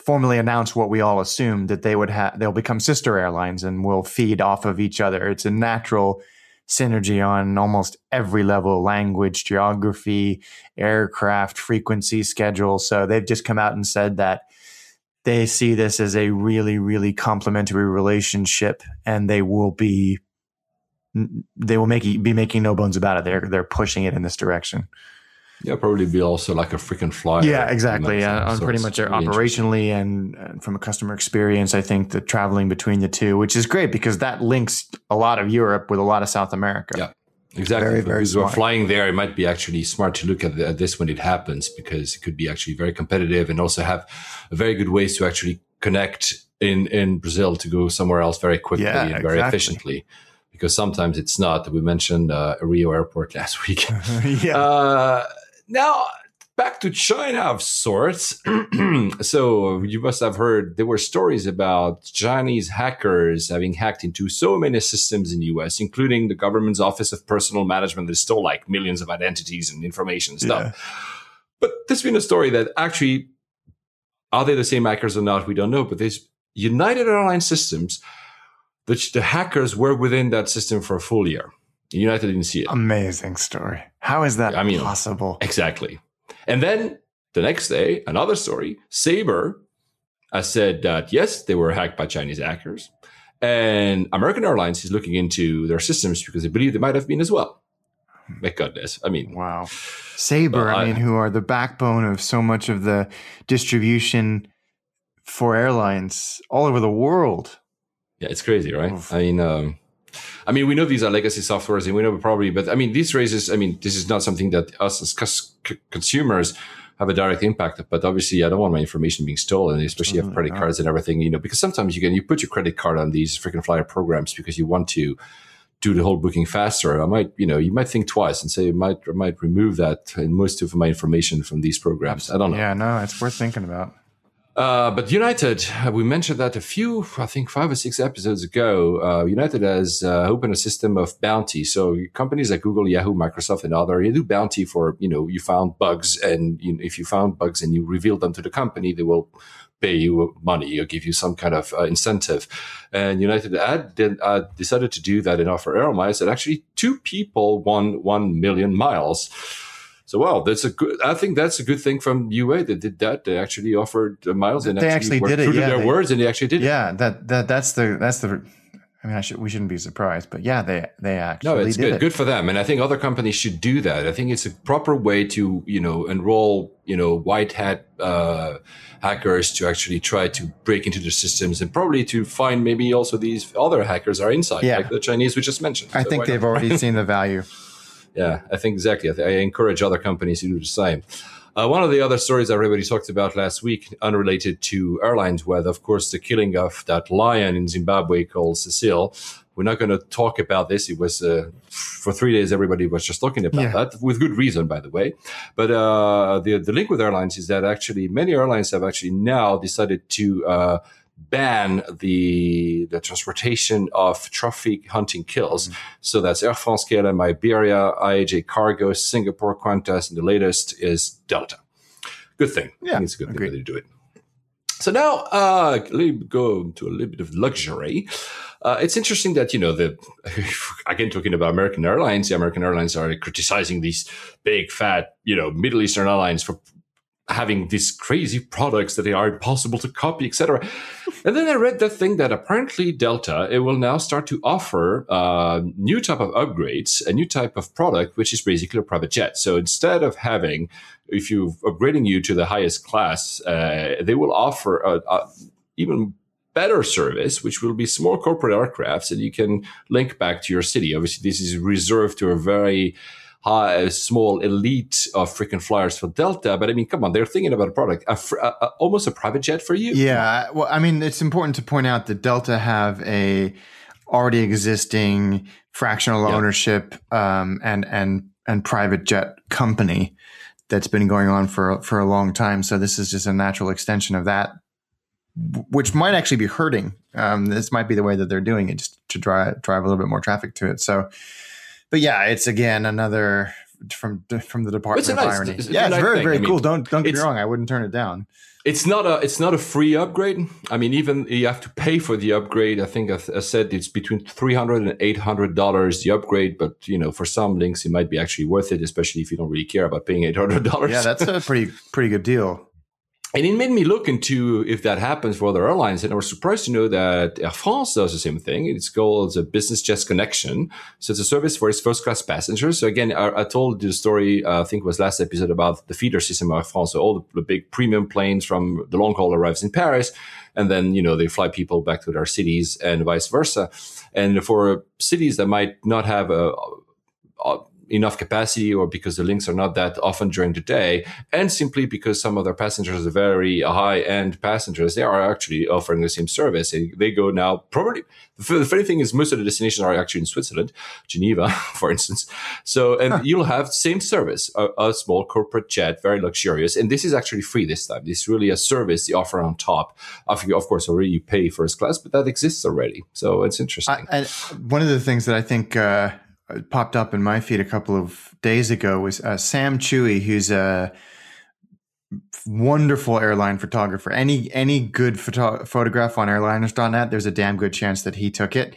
formally announced what we all assumed, that they'll become sister airlines and will feed off of each other. It's a natural synergy on almost every level: language, geography, aircraft, frequency, schedule. So they've just come out and said that they see this as a really, really complementary relationship, and they will be making no bones about it. They're pushing it in this direction. Yeah, probably be also like a frequent flyer. Yeah, exactly. On pretty much operationally and from a customer experience, I think the traveling between the two, which is great because that links a lot of Europe with a lot of South America. Yeah, exactly. Very, very smart. We're flying there. It might be actually smart to look at this when it happens, because it could be actually very competitive and also have very good ways to actually connect in Brazil to go somewhere else very quickly and very efficiently. Because sometimes it's not. We mentioned Rio Airport last week. Now, back to China of sorts. So you must have heard there were stories about Chinese hackers having hacked into so many systems in the U.S., including the government's Office of Personnel Management that stole like millions of identities and information and stuff. But there's been a story that actually, are they the same hackers or not? We don't know. But there's United Airlines systems, the hackers were within that system for a full year. United didn't see it. Amazing story. How is that possible? Exactly. And then the next day, another story, Sabre said that, yes, they were hacked by Chinese hackers. And American Airlines is looking into their systems because they believe they might have been as well. My goodness. I mean, wow. Sabre, who are the backbone of so much of the distribution for airlines all over the world. Yeah, it's crazy, right? Oof. I mean, we know these are legacy softwares and we know probably, but I mean, this raises, I mean, this is not something that us as consumers have a direct impact, but obviously I don't want my information being stolen, especially if credit cards and everything, you know, because sometimes you put your credit card on these freaking flyer programs because you want to do the whole booking faster. I might, you might think twice and say, I might remove that and most of my information from these programs. I don't know. Yeah, no, it's worth thinking about. But United, we mentioned that I think 5 or 6 episodes ago, United has opened a system of bounty. So companies like Google, Yahoo, Microsoft, and others, you do bounty for, you found bugs. And if you found bugs and you reveal them to the company, they will pay you money or give you some kind of incentive. And United decided to do that and offer air miles. And actually 2 people won 1 million miles. So, wow, I think that's a good thing from UA that did that. They actually offered miles and they actually did it. Yeah, that's the. I mean, we shouldn't be surprised, but yeah, they actually did it. No, it's good. Good for them. And I think other companies should do that. I think it's a proper way to, enroll, white hat hackers to actually try to break into the systems and probably to find maybe also these other hackers are inside, like the Chinese we just mentioned. I think they've already seen the value. Yeah, I think exactly. I encourage other companies to do the same. One of the other stories everybody talked about last week, unrelated to airlines, was, of course, the killing of that lion in Zimbabwe called Cecile. We're not going to talk about this. It was for 3 days, everybody was just talking about that, with good reason, by the way. But the link with airlines is that actually many airlines have actually now decided to ban the transportation of trophy hunting kills. Mm-hmm. So that's Air France, KLM, Iberia, IAG Cargo, Singapore, Qantas, and the latest is Delta. Good thing. Yeah, I think it's a good thing that they do it. So now go to a little bit of luxury. It's interesting that, again, talking about American Airlines, the American Airlines are criticizing these big, fat, Middle Eastern airlines for having these crazy products that are impossible to copy, etc. And then I read that thing that apparently Delta, it will now start to offer a new type of upgrades, a new type of product, which is basically a private jet. So instead of having, if you're upgrading you to the highest class, they will offer a even better service, which will be small corporate aircrafts that you can link back to your city. Obviously, this is reserved to a very small elite of freaking flyers for Delta. But I mean, come on, they're thinking about a product, almost a private jet for you. Yeah. Well, I mean, it's important to point out that Delta have a already existing fractional ownership and private jet company that's been going on for a long time. So this is just a natural extension of that, which might actually be hurting. This might be the way that they're doing it, just to drive a little bit more traffic to it. So, but yeah, it's again another from the Department of Irony. It's very, very cool. Don't get me wrong. I wouldn't turn it down. It's not a free upgrade. I mean, even you have to pay for the upgrade. I think I said it's between $300 and $800 the upgrade. But for some links, it might be actually worth it, especially if you don't really care about paying $800. Yeah, that's a pretty good deal. And it made me look into if that happens for other airlines. And I was surprised to know that Air France does the same thing. It's called a business jet connection. So it's a service for its first-class passengers. So again, I told the story, I think it was last episode, about the feeder system of Air France. So all the big premium planes from the long haul arrives in Paris. And then, they fly people back to their cities and vice versa. And for cities that might not have enough capacity, or because the links are not that often during the day, and simply because some of their passengers are very high-end passengers, they are actually offering the same service. They go now probably. The funny thing is, most of the destinations are actually in Switzerland, Geneva, for instance. So, you'll have same service, a small corporate jet, very luxurious, and this is actually free this time. This is really a service they offer on top. Of course, already you pay first class, but that exists already. So it's interesting. One of the things that I think popped up in my feed a couple of days ago was Sam Chewy, who's a wonderful airline photographer. Any good photograph on airliners.net, there's a damn good chance that he took it.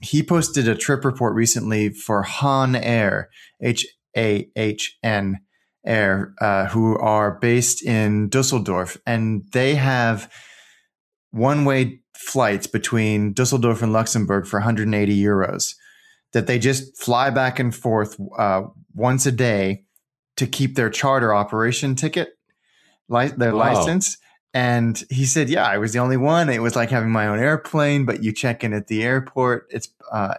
He posted a trip report recently for Han Air, HAHN, Air, who are based in Düsseldorf, and they have one-way flights between Düsseldorf and Luxembourg for 180 euros that they just fly back and forth once a day to keep their charter operation ticket, their license. And he said, yeah, I was the only one. It was like having my own airplane, but you check in at the airport. It's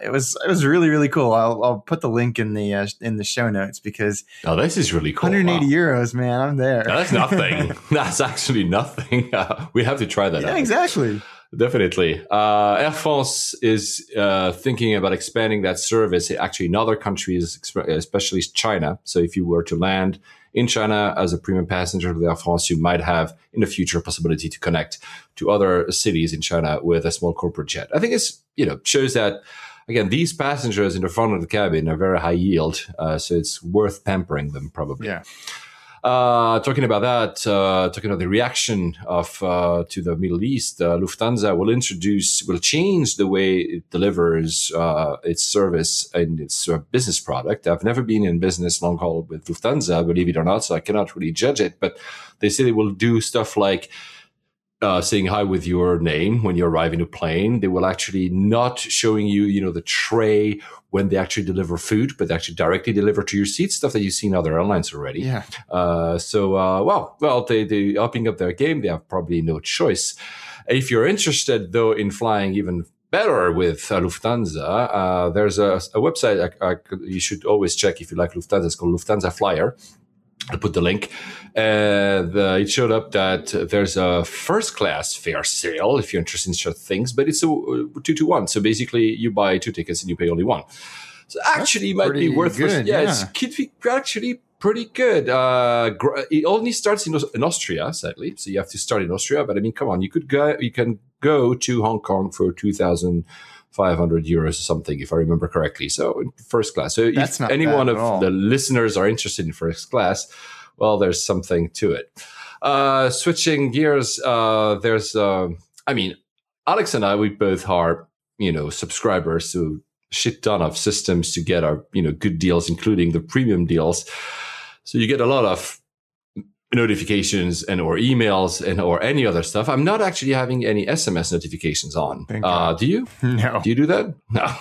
it was really, really cool. I'll put the link in the show notes because this is really cool. 180 euros, man, I'm there. No, that's nothing. That's actually nothing. We have to try that out. Exactly. Definitely. Air France is thinking about expanding that service actually in other countries, especially China. So if you were to land in China as a premium passenger with Air France, you might have in the future a possibility to connect to other cities in China with a small corporate jet. I think it's, shows that, again, these passengers in the front of the cabin are very high yield. So it's worth pampering them probably. Yeah. Talking about that, talking about the reaction of to the Middle East, Lufthansa will change the way it delivers its service and its business product. I've never been in business long haul with Lufthansa, believe it or not, so I cannot really judge it. But they say they will do stuff like saying hi with your name when you arrive in a plane. They will actually not showing you, the tray when they actually deliver food, but they actually directly deliver to your seat, stuff that you see in other airlines already. Yeah. They're upping up their game. They have probably no choice. If you're interested, though, in flying even better with Lufthansa, there's a website you should always check if you like Lufthansa. It's called Lufthansa Flyer. I'll put the link. It showed up that there's a first-class fare sale if you're interested in such things, but it's a 2-to-1. So basically, you buy 2 tickets and you pay only 1. So actually, it might be worth it. Yeah, it could be actually pretty good. It only starts in Austria, sadly. So you have to start in Austria. But I mean, come on, you can go to Hong Kong for 2,500 euros or something, if I remember correctly. So first class. So that's if any one of the listeners are interested in first class, well, there's something to it. Switching gears, Alex and I, we both are, subscribers to a shit ton of systems to get our, good deals, including the premium deals. So you get a lot of notifications and or emails and or any other stuff. I'm not actually having any SMS notifications on. Do you? No. Do you do that? No.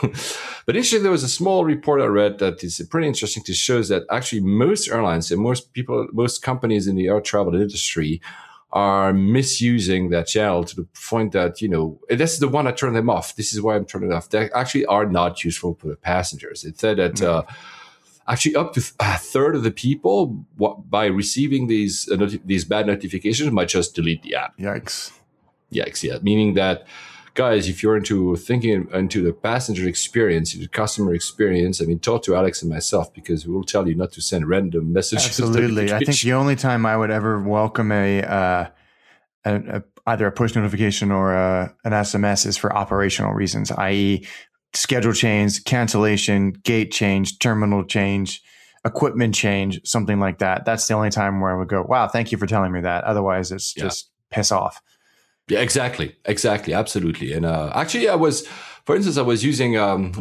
But actually, there was a small report I read that is pretty interesting to shows that actually most airlines and most companies in the air travel industry are misusing that channel to the point that, this is the one I turned them off. This is why I'm turning it off. They actually are not useful for the passengers. It said that... actually, up to a third of the people, by receiving these bad notifications, might just delete the app. Yikes! Yeah, meaning that, guys, if you're into the passenger experience, the customer experience, talk to Alex and myself because we will tell you not to send random messages. Absolutely, I think the only time I would ever welcome either a push notification or an SMS is for operational reasons, i.e. schedule change, cancellation, gate change, terminal change, equipment change, something like that. That's the only time where I would go, wow, thank you for telling me that. Otherwise, it's just piss off. Yeah, exactly. Absolutely. And actually, I was using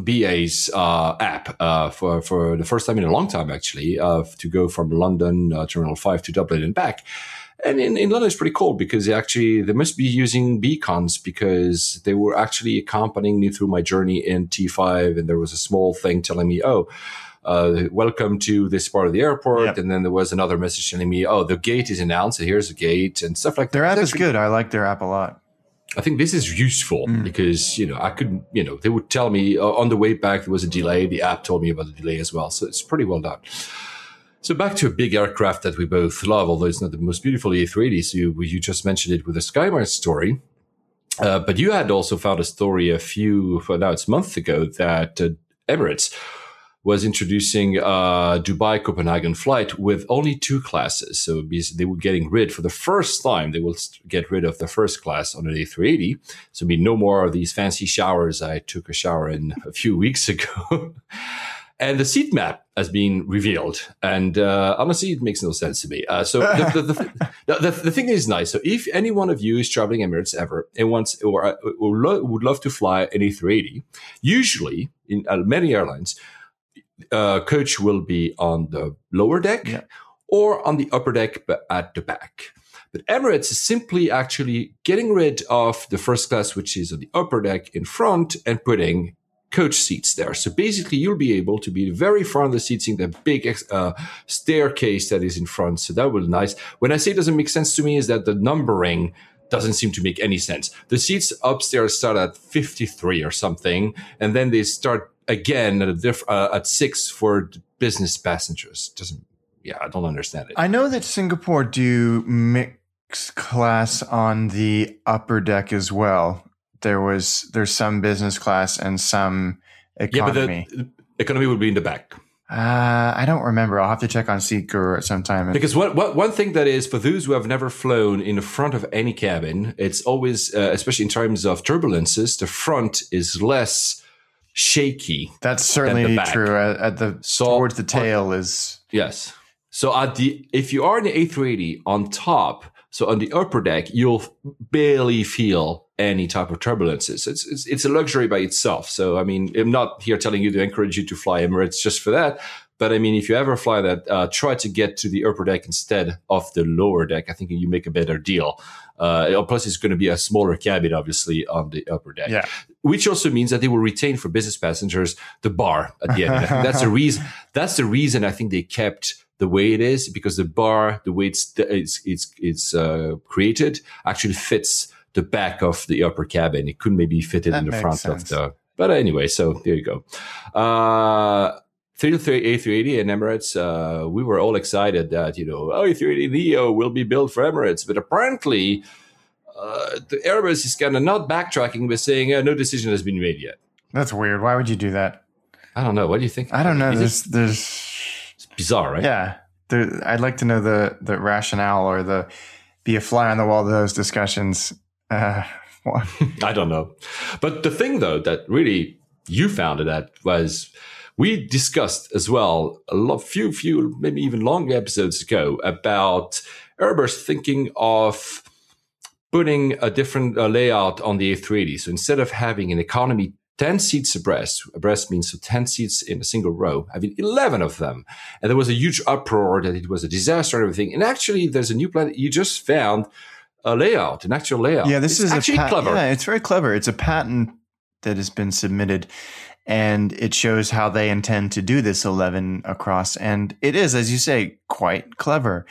BA's app for the first time in a long time, actually, to go from London Terminal 5 to Dublin and back. And in London, it's pretty cool because they must be using beacons because they were actually accompanying me through my journey in T5. And there was a small thing telling me, welcome to this part of the airport. Yep. And then there was another message telling me, the gate is announced. So here's the gate and stuff like that. Their app is good. I like their app a lot. I think this is useful because, I could, they would tell me on the way back, there was a delay. The app told me about the delay as well. So it's pretty well done. So back to a big aircraft that we both love, although it's not the most beautiful A380. So you just mentioned it with the Skymark story. But you had also found a story it's months ago, that Emirates was introducing Dubai-Copenhagen flight with only 2 classes. So they were getting rid, for the first time, they will get rid of the first class on an A380. So no more of these fancy showers. I took a shower in a few weeks ago. And the seat map has been revealed. And honestly, it makes no sense to me. So the thing is nice. So if any one of you is traveling Emirates ever and wants or would love to fly an A380, usually in many airlines, coach will be on the lower deck. Yeah. or on the upper deck, but at the back. But Emirates is simply actually getting rid of the first class, which is on the upper deck in front, and putting coach seats there. So basically, you'll be able to be very front of the seats in that big staircase that is in front. So that will be nice. When I say it doesn't make sense to me is that the numbering doesn't seem to make any sense. The seats upstairs start at 53 or something, and then they start again at at 6 for business passengers. I don't understand it. I know that Singapore do mixed class on the upper deck as well. There's some business class and some economy. Yeah, but the economy would be in the back. I don't remember. I'll have to check on SeatGuru at some time. Because one thing that is, for those who have never flown in the front of any cabin, it's always, especially in terms of turbulences, the front is less shaky. That's certainly true. Towards the tail is... Yes. So if you are in the A380 on top, so on the upper deck, you'll barely feel any type of turbulences. It's a luxury by itself. So, I mean, I'm not here telling you to encourage you to fly Emirates just for that. But, I mean, if you ever fly that, try to get to the upper deck instead of the lower deck. I think you make a better deal. Plus, it's going to be a smaller cabin, obviously, on the upper deck. Yeah. Which also means that they will retain for business passengers the bar at the end. I think that's the reason. That's the reason I think they kept the way it is, because the bar, the way it's created, actually fits the back of the upper cabin. It could maybe fit it in the front of the. But anyway, so there you go. A380 and Emirates, we were all excited that, A380 Neo will be built for Emirates. But apparently, the Airbus is kind of not backtracking, but saying no decision has been made yet. That's weird. Why would you do that? I don't know. What do you think? I don't know. It's bizarre, right? Yeah. I'd like to know the rationale or be a fly on the wall to those discussions. I don't know. But the thing, though, that really you found it at was... We discussed as well a few, maybe even long episodes ago about Airbus thinking of putting a different layout on the A380. So instead of having an economy 10 seats abreast means so 10 seats in a single row, having 11 of them. And there was a huge uproar that it was a disaster and everything. And actually, there's a new plan. You just found a layout, an actual layout. Yeah, this is actually clever. Yeah, it's very clever. It's a patent that has been submitted. And it shows how they intend to do this 11 across. And it is, as you say, quite clever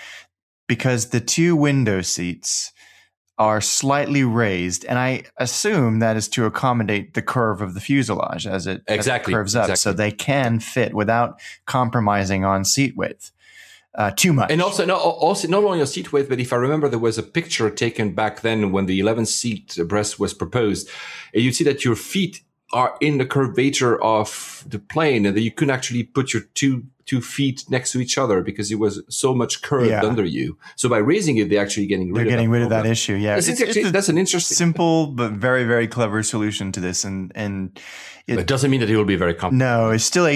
because the two window seats are slightly raised. And I assume that is to accommodate the curve of the fuselage as it curves up. Exactly. So they can fit without compromising on seat width. Too much. And also not only on seat width, but if I remember, there was a picture taken back then when the 11 seat abreast was proposed. And you'd see that your feet are in the curvature of the plane, and that you couldn't actually put your two feet next to each other because it was so much curved under you. So by raising it, they're getting rid of that issue. Yeah, that's an interesting, simple but very very clever solution to this. And it doesn't mean that it will be very complicated. No, it's still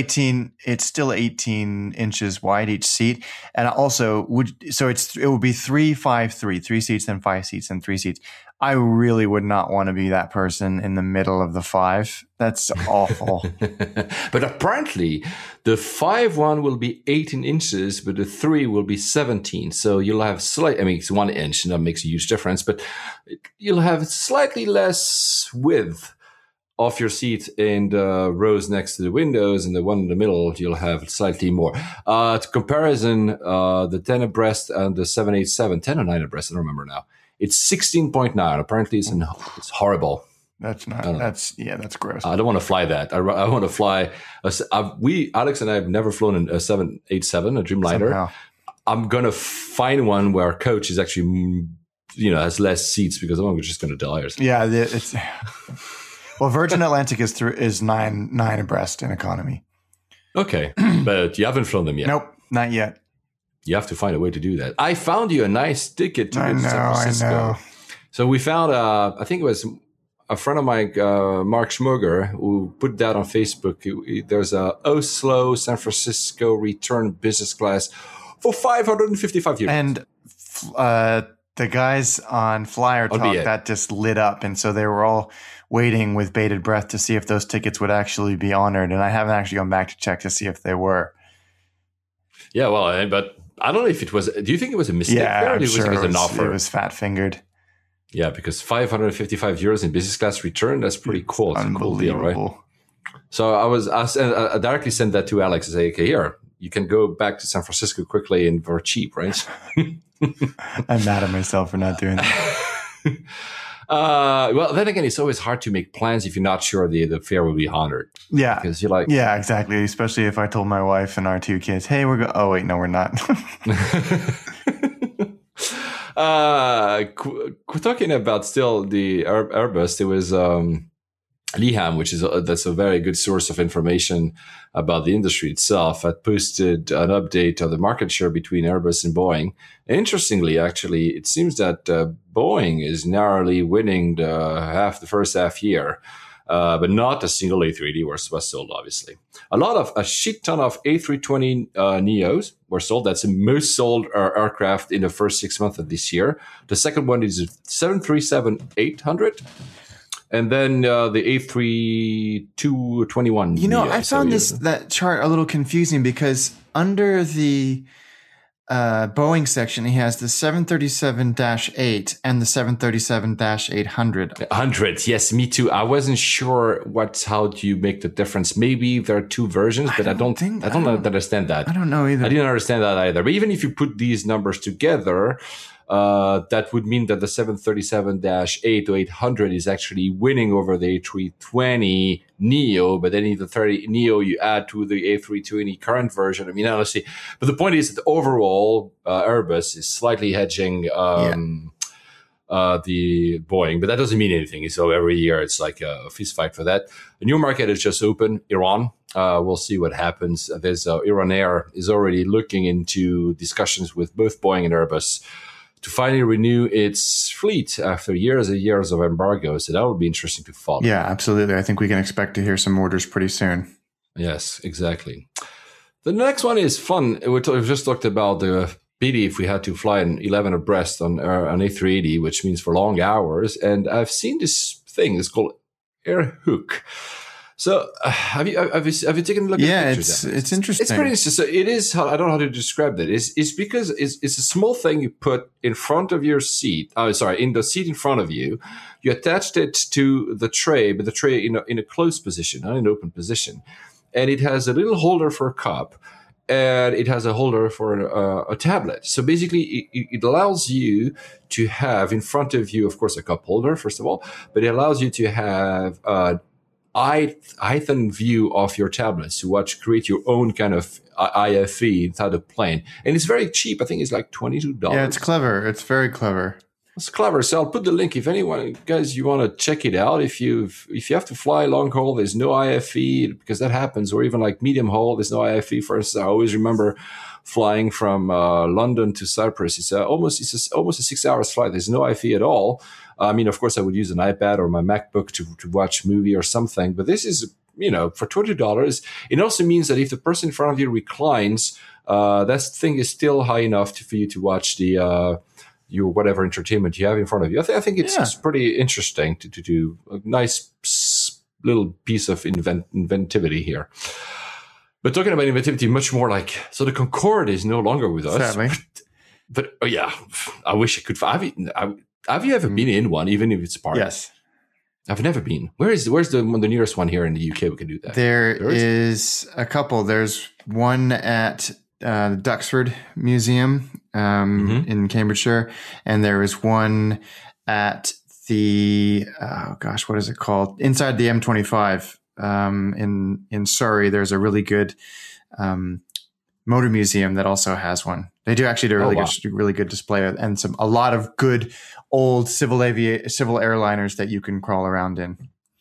18 inches wide each seat, and also it would be 3-5-3, 3 seats, then 5 seats, and 3 seats. I really would not want to be that person in the middle of the 5. That's awful. But apparently, the 5-1 will be 18 inches, but the 3 will be 17. So you'll have it's 1 inch, and that makes a huge difference. But you'll have slightly less width off your seat in the rows next to the windows, and the one in the middle, you'll have slightly more. To comparison, the 10 abreast and the 787, 10 or 9 abreast, I don't remember now. It's 16.9. Apparently, it's horrible. That's not. That's gross. I don't want to fly that. I want to fly. Alex and I have never flown a 787, a Dreamliner. Somehow. I'm gonna find one where coach is actually, has less seats because I'm just gonna die or something. Yeah, it's. Well, Virgin Atlantic is 9 abreast in economy. Okay, but you haven't flown them yet. Nope, not yet. You have to find a way to do that. I found you a nice ticket to San Francisco. I know. So we found, I think it was a friend of mine, Mark Schmoger, who put that on Facebook. There's a Oslo, San Francisco return business class for €555. And the guys on Flyer Talk, that just lit up. And so they were all waiting with bated breath to see if those tickets would actually be honored. And I haven't actually gone back to check to see if they were. Yeah, well, but... I don't know if it was. Do you think it was a mistake? Yeah, I'm sure it was an offer. It was fat fingered. Yeah, because €555 in business class return, that's pretty cool. It's unbelievable. A cool deal, right? So I directly sent that to Alex and say, okay, here, you can go back to San Francisco quickly and for cheap, right? I'm mad at myself for not doing that. Well, then again, it's always hard to make plans if you're not sure the fare will be honored. Yeah. Because you're like, yeah, exactly. Especially if I told my wife and our two kids, hey, we're going, oh, wait, no, we're not. Talking about still the Airbus, there was Liham, which is that's a very good source of information about the industry itself. I posted an update on the market share between Airbus and Boeing. Interestingly, actually, it seems that Boeing is narrowly winning the first half year, but not a single A380 was sold, obviously. A shit ton of A320 Neos were sold. That's the most sold aircraft in the first 6 months of this year. The second one is 737-800. And then the A321. You know, I found that chart a little confusing because under the Boeing section, he has the 737-8 and the 737-800. 100, yes, me too. I wasn't sure how do you make the difference. Maybe there are two versions, but I don't understand that. I don't know either. I didn't understand that either. But even if you put these numbers together, that would mean that the 737-8 or 800 is actually winning over the A320 Neo, but then the 30 Neo you add to the A320 current version. I mean, honestly, but the point is that overall, Airbus is slightly hedging the Boeing, but that doesn't mean anything. So every year it's like a fist fight for that. The new market is just open, Iran. We'll see what happens. There's Iran Air is already looking into discussions with both Boeing and Airbus to finally renew its fleet after years and years of embargo. So that would be interesting to follow. Yeah, absolutely. I think we can expect to hear some orders pretty soon. Yes, exactly. The next one is fun. We've just talked about the pity if we had to fly an 11 abreast on an A380, which means for long hours. And I've seen this thing. It's called Air Hook. So have you taken a look at the pictures? Yeah, it's interesting. It's pretty interesting. So it is, I don't know how to describe that. It's because it's a small thing you put in front of your seat. Oh, sorry, in the seat in front of you. You attached it to the tray, but the tray in a closed position, not an open position. And it has a little holder for a cup, and it has a holder for a tablet. So basically, it allows you to have in front of you, of course, a cup holder, first of all, but it allows you to have Python view of your tablets to create your own kind of IFE inside the plane. And it's very cheap. I think it's like $22. Yeah, it's clever. It's very clever. It's clever. So I'll put the link if anyone, guys, you want to check it out. If you have to fly long haul, there's no IFE because that happens. Or even like medium haul, there's no IFE. For instance, I always remember flying from London to Cyprus. It's almost a 6 hours flight. There's no IFE at all. I mean, of course, I would use an iPad or my MacBook to watch a movie or something. But this is, for $20, it also means that if the person in front of you reclines, that thing is still high enough for you to watch the your whatever entertainment you have in front of you. I think it's pretty interesting to do a nice little piece of inventivity here. But talking about inventivity, much more like, so the Concorde is no longer with us. Certainly. But oh yeah, I wish I could. Have you ever been in one, even if it's part? Yes. I've never been. Where's the nearest one here in the UK we can do that? There is a couple. There's one at the Duxford Museum in Cambridgeshire, and there is one at the, what is it called? Inside the M25 in Surrey. There's a really good motor museum that also has one. They do actually do a really good display and a lot of good old civil airliners that you can crawl around in.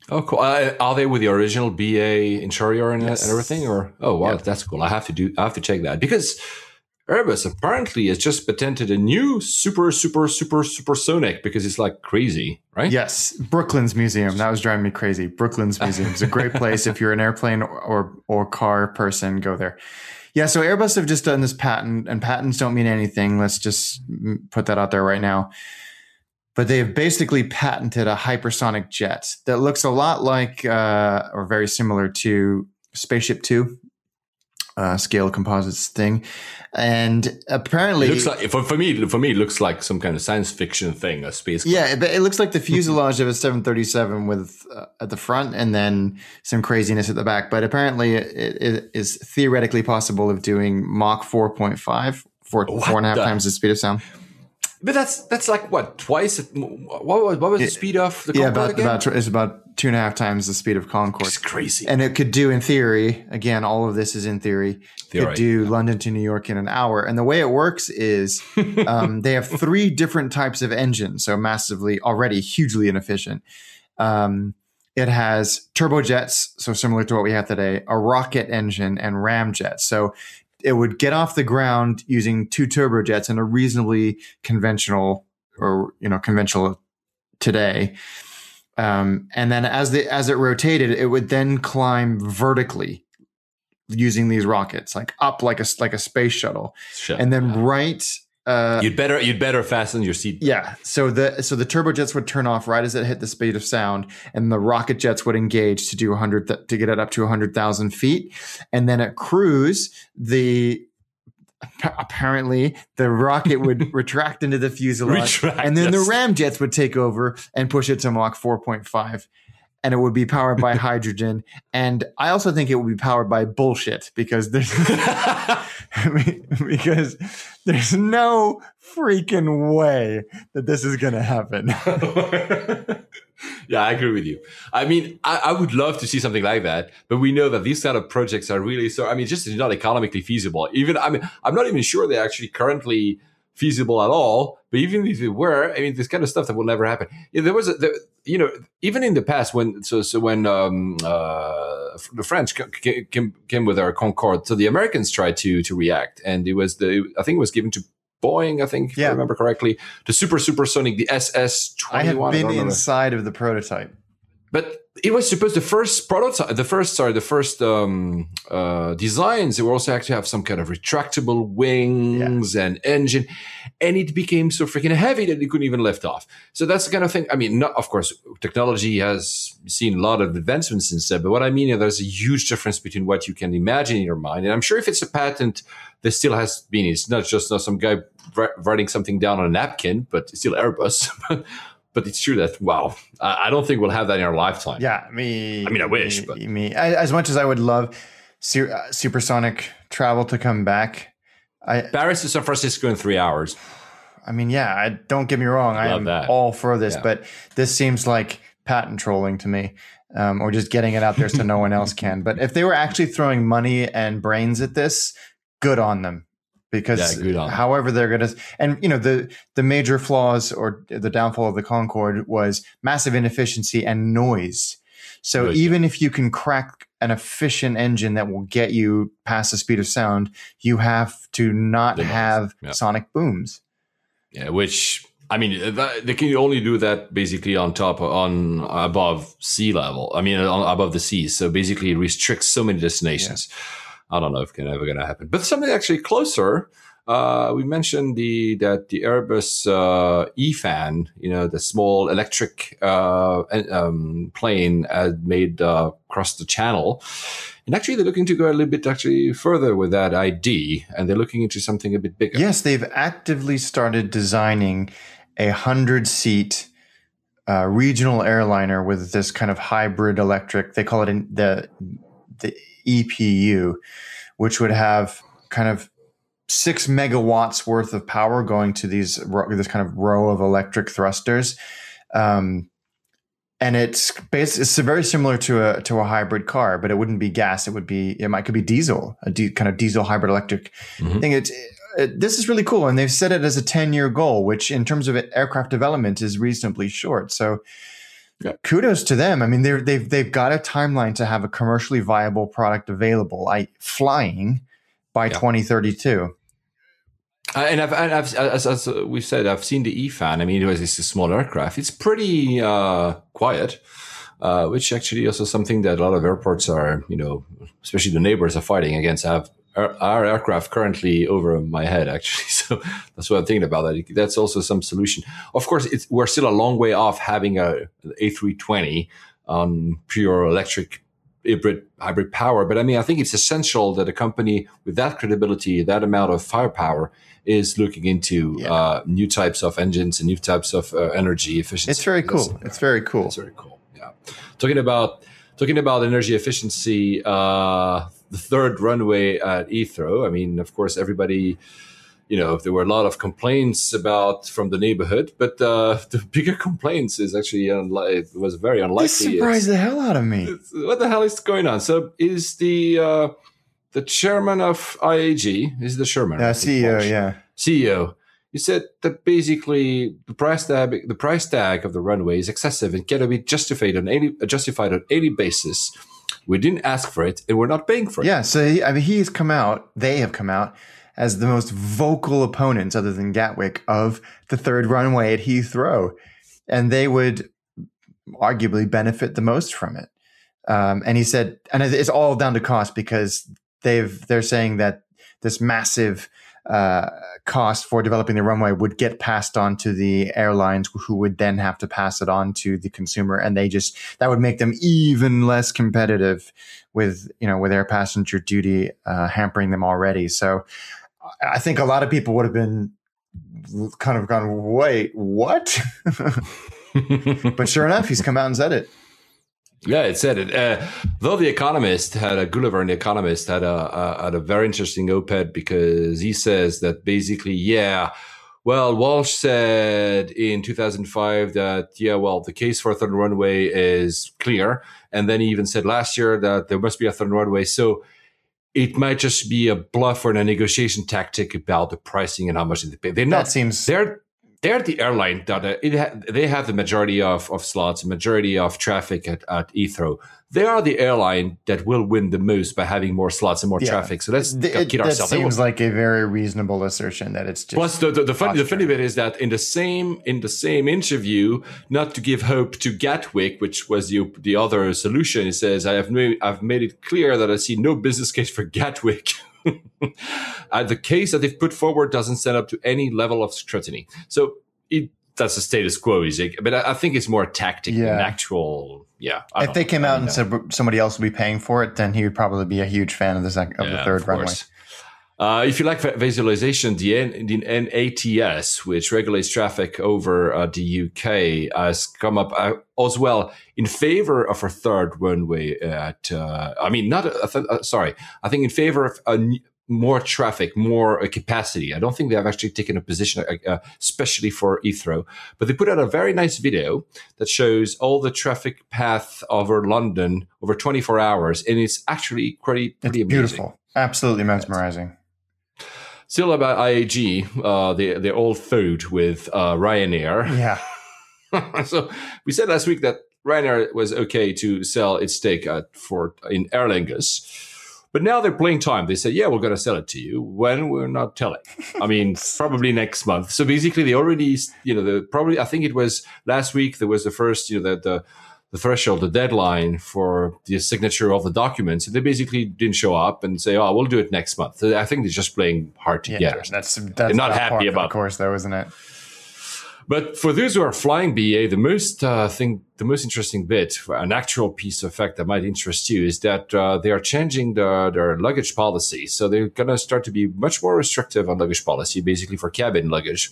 Oh, cool! Are they with the original BA interior and everything? Or that's cool! I have to check that because Airbus apparently has just patented a new supersonic because it's like crazy, right? Yes, Brooklands Museum. That was driving me crazy. Brooklands Museum is a great place if you're an airplane or car person. Go there. Yeah, so Airbus have just done this patent, and patents don't mean anything. Let's just put that out there right now. But they have basically patented a hypersonic jet that looks a lot like, or very similar to Spaceship Two, scale composites thing. And apparently, it looks like, for me, it looks like some kind of science fiction thing, a spacecraft. Yeah, but it looks like the fuselage of a 737 with at the front and then some craziness at the back. But apparently, it is theoretically possible of doing Mach 4.5, four and a half times the speed of sound. But that's like what, twice? What was the speed of the Concorde again? It's about 2.5 times the speed of Concorde. It's crazy. And it could do, in theory, again, all of this is in theory, could do London to New York in an hour. And the way it works is they have 3 different types of engines, so massively, already hugely inefficient. It has turbojets, so similar to what we have today, a rocket engine, and ramjets. So it would get off the ground using 2 turbojets in a reasonably conventional, or conventional today. And then as it rotated, it would then climb vertically using these rockets, like up like a space shuttle. Sure. And then you'd better fasten your seat. Yeah. So the turbojets would turn off right as it hit the speed of sound, and the rocket jets would engage to do 100 to get it up to 100,000 feet, and then at cruise, apparently the rocket would retract into the fuselage, and then the ramjets would take over and push it to Mach 4.5. And it would be powered by hydrogen. And I also think it would be powered by bullshit, because there's no freaking way that this is going to happen. Yeah, I agree with you. I mean, I would love to see something like that, but we know that these kind of projects are really just not economically feasible. I'm not even sure they're actually currently feasible at all. But even if it were, this kind of stuff that will never happen. Yeah, even in the past, when the French came with our Concorde, so the Americans tried to react, and it was I think it was given to Boeing, if I remember correctly, the supersonic, the SS-21. I have been inside of the prototype, but it was supposed the first designs. They were also actually have some kind of retractable wings and engine, and it became so freaking heavy that it couldn't even lift off. So that's the kind of thing. Of course, technology has seen a lot of advancements since then. But what I mean is there's a huge difference between what you can imagine in your mind, and I'm sure if it's a patent, there still has been. It's not some guy writing something down on a napkin, but it's still Airbus. But it's true that, I don't think we'll have that in our lifetime. Yeah, I wish. As much as I would love supersonic travel to come back. Paris to San Francisco in 3 hours. Don't get me wrong. I am all for this. Yeah. But this seems like patent trolling to me, or just getting it out there so no one else can. But if they were actually throwing money and brains at this, good on them. Because however they're going to, and the major flaws or the downfall of the Concorde was massive inefficiency and noise. So even if you can crack an efficient engine that will get you past the speed of sound, you have to not have sonic booms. Yeah, which they can only do that basically above sea level. Above the sea. So basically, it restricts so many destinations. Yeah. I don't know if it's ever going to happen. But something actually closer, we mentioned that the Airbus E-Fan, the small electric plane had made across the channel. And actually, they're looking to go a little bit actually further with that idea, and they're looking into something a bit bigger. Yes, they've actively started designing a 100-seat regional airliner with this kind of hybrid electric. They call it the EPU, which would have kind of 6 megawatts worth of power going to this kind of row of electric thrusters, and it's very similar to a hybrid car, but it wouldn't be gas. It would be it could be diesel, kind of diesel hybrid electric thing. This is really cool, and they've set it as a 10-year goal, which in terms of aircraft development is reasonably short. So. Yeah. Kudos to them. They've got a timeline to have a commercially viable product available, flying by 2032. As we said, I've seen the E-Fan. It's a small aircraft. It's pretty quiet, which actually also something that a lot of airports are, especially the neighbors are fighting against. I have our aircraft currently over my head, actually. So that's what I'm thinking about. That's also some solution. Of course, we're still a long way off having an A320 on pure electric hybrid power. But I mean, I think it's essential that a company with that credibility, that amount of firepower, is looking into new types of engines and new types of energy efficiency. It's very cool. It's very cool. Yeah. Talking about energy efficiency, the third runway at Heathrow. I mean, of course, everybody, you know, there were a lot of complaints from the neighborhood, but the bigger complaints is actually, it was very unlikely. This surprised the hell out of me. What the hell is going on? So is the chairman of IAG, is the chairman? CEO. He said that basically the price tag of the runway is excessive and cannot be justified on any basis. We didn't ask for it and we're not paying for it. Yeah, so they have come out as the most vocal opponents, other than Gatwick, of the third runway at Heathrow. And they would arguably benefit the most from it. And he said, and it's all down to cost, because they're saying that this massive cost for developing the runway would get passed on to the airlines, who would then have to pass it on to the consumer. And that would make them even less competitive with air passenger duty hampering them already. So I think a lot of people would have been kind of gone, wait, what? But sure enough, he's come out and said it. Yeah, it said it. Though Gulliver, the Economist, had a very interesting op-ed, because he says that basically, Walsh said in 2005 that, the case for a third runway is clear. And then he even said last year that there must be a third runway. So it might just be a bluff or a negotiation tactic about the pricing and how much they pay. They're the airline they have the majority of slots, majority of traffic at Heathrow. They are the airline that will win the most by having more slots and more traffic. So let's kid ourselves. That seems like a very reasonable assertion that it's just. Plus, the funny bit is that in the same interview, not to give hope to Gatwick, which was the other solution, it says, I've made it clear that I see no business case for Gatwick. The case that they've put forward doesn't stand up to any level of scrutiny. So that's the status quo, but I think it's more a tactic than actual. Yeah, if they came out and said somebody else would be paying for it, then he would probably be a huge fan of the third runway. If you like visualization, the NATS, which regulates traffic over the UK, has come up as well in favor of a third runway at, I think in favor of more traffic, more capacity. I don't think they have actually taken a position, especially for Heathrow, but they put out a very nice video that shows all the traffic path over London over 24 hours. And it's actually pretty amazing. Beautiful. Absolutely mesmerizing. Yes. Still about IAG, the old feud with Ryanair. Yeah. So we said last week that Ryanair was okay to sell its stake in Aer Lingus, but now they're playing time. They said, "Yeah, we're going to sell it to you when we're not telling." I mean, probably next month. So basically, they already, I think it was last week. There was the first, the threshold, the deadline for the signature of the documents. They basically didn't show up and say, "Oh, we'll do it next month." So I think they're just playing hard to get. They're not happy about it. Of course, though, isn't it? But for those who are flying BA, the most interesting bit, an actual piece of fact that might interest you, is that they are changing their luggage policy. So they're going to start to be much more restrictive on luggage policy, basically for cabin luggage,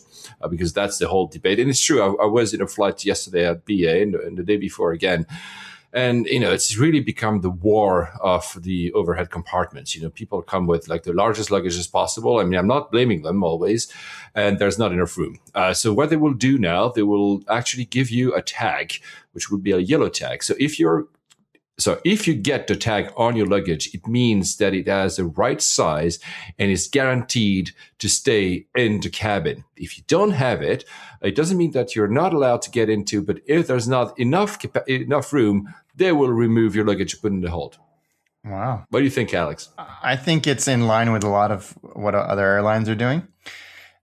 because that's the whole debate. And it's true. I was in a flight yesterday at BA and the day before again. And, it's really become the war of the overhead compartments. People come with the largest luggage as possible. I mean, I'm not blaming them always. And there's not enough room. So what they will do now, they will actually give you a tag, which would be a yellow tag. So if you get the tag on your luggage, it means that it has the right size and is guaranteed to stay in the cabin. If you don't have it, it doesn't mean that you're not allowed to get into, but if there's not enough room, they will remove your luggage and put it in the hold. Wow. What do you think, Alex? I think it's in line with a lot of what other airlines are doing.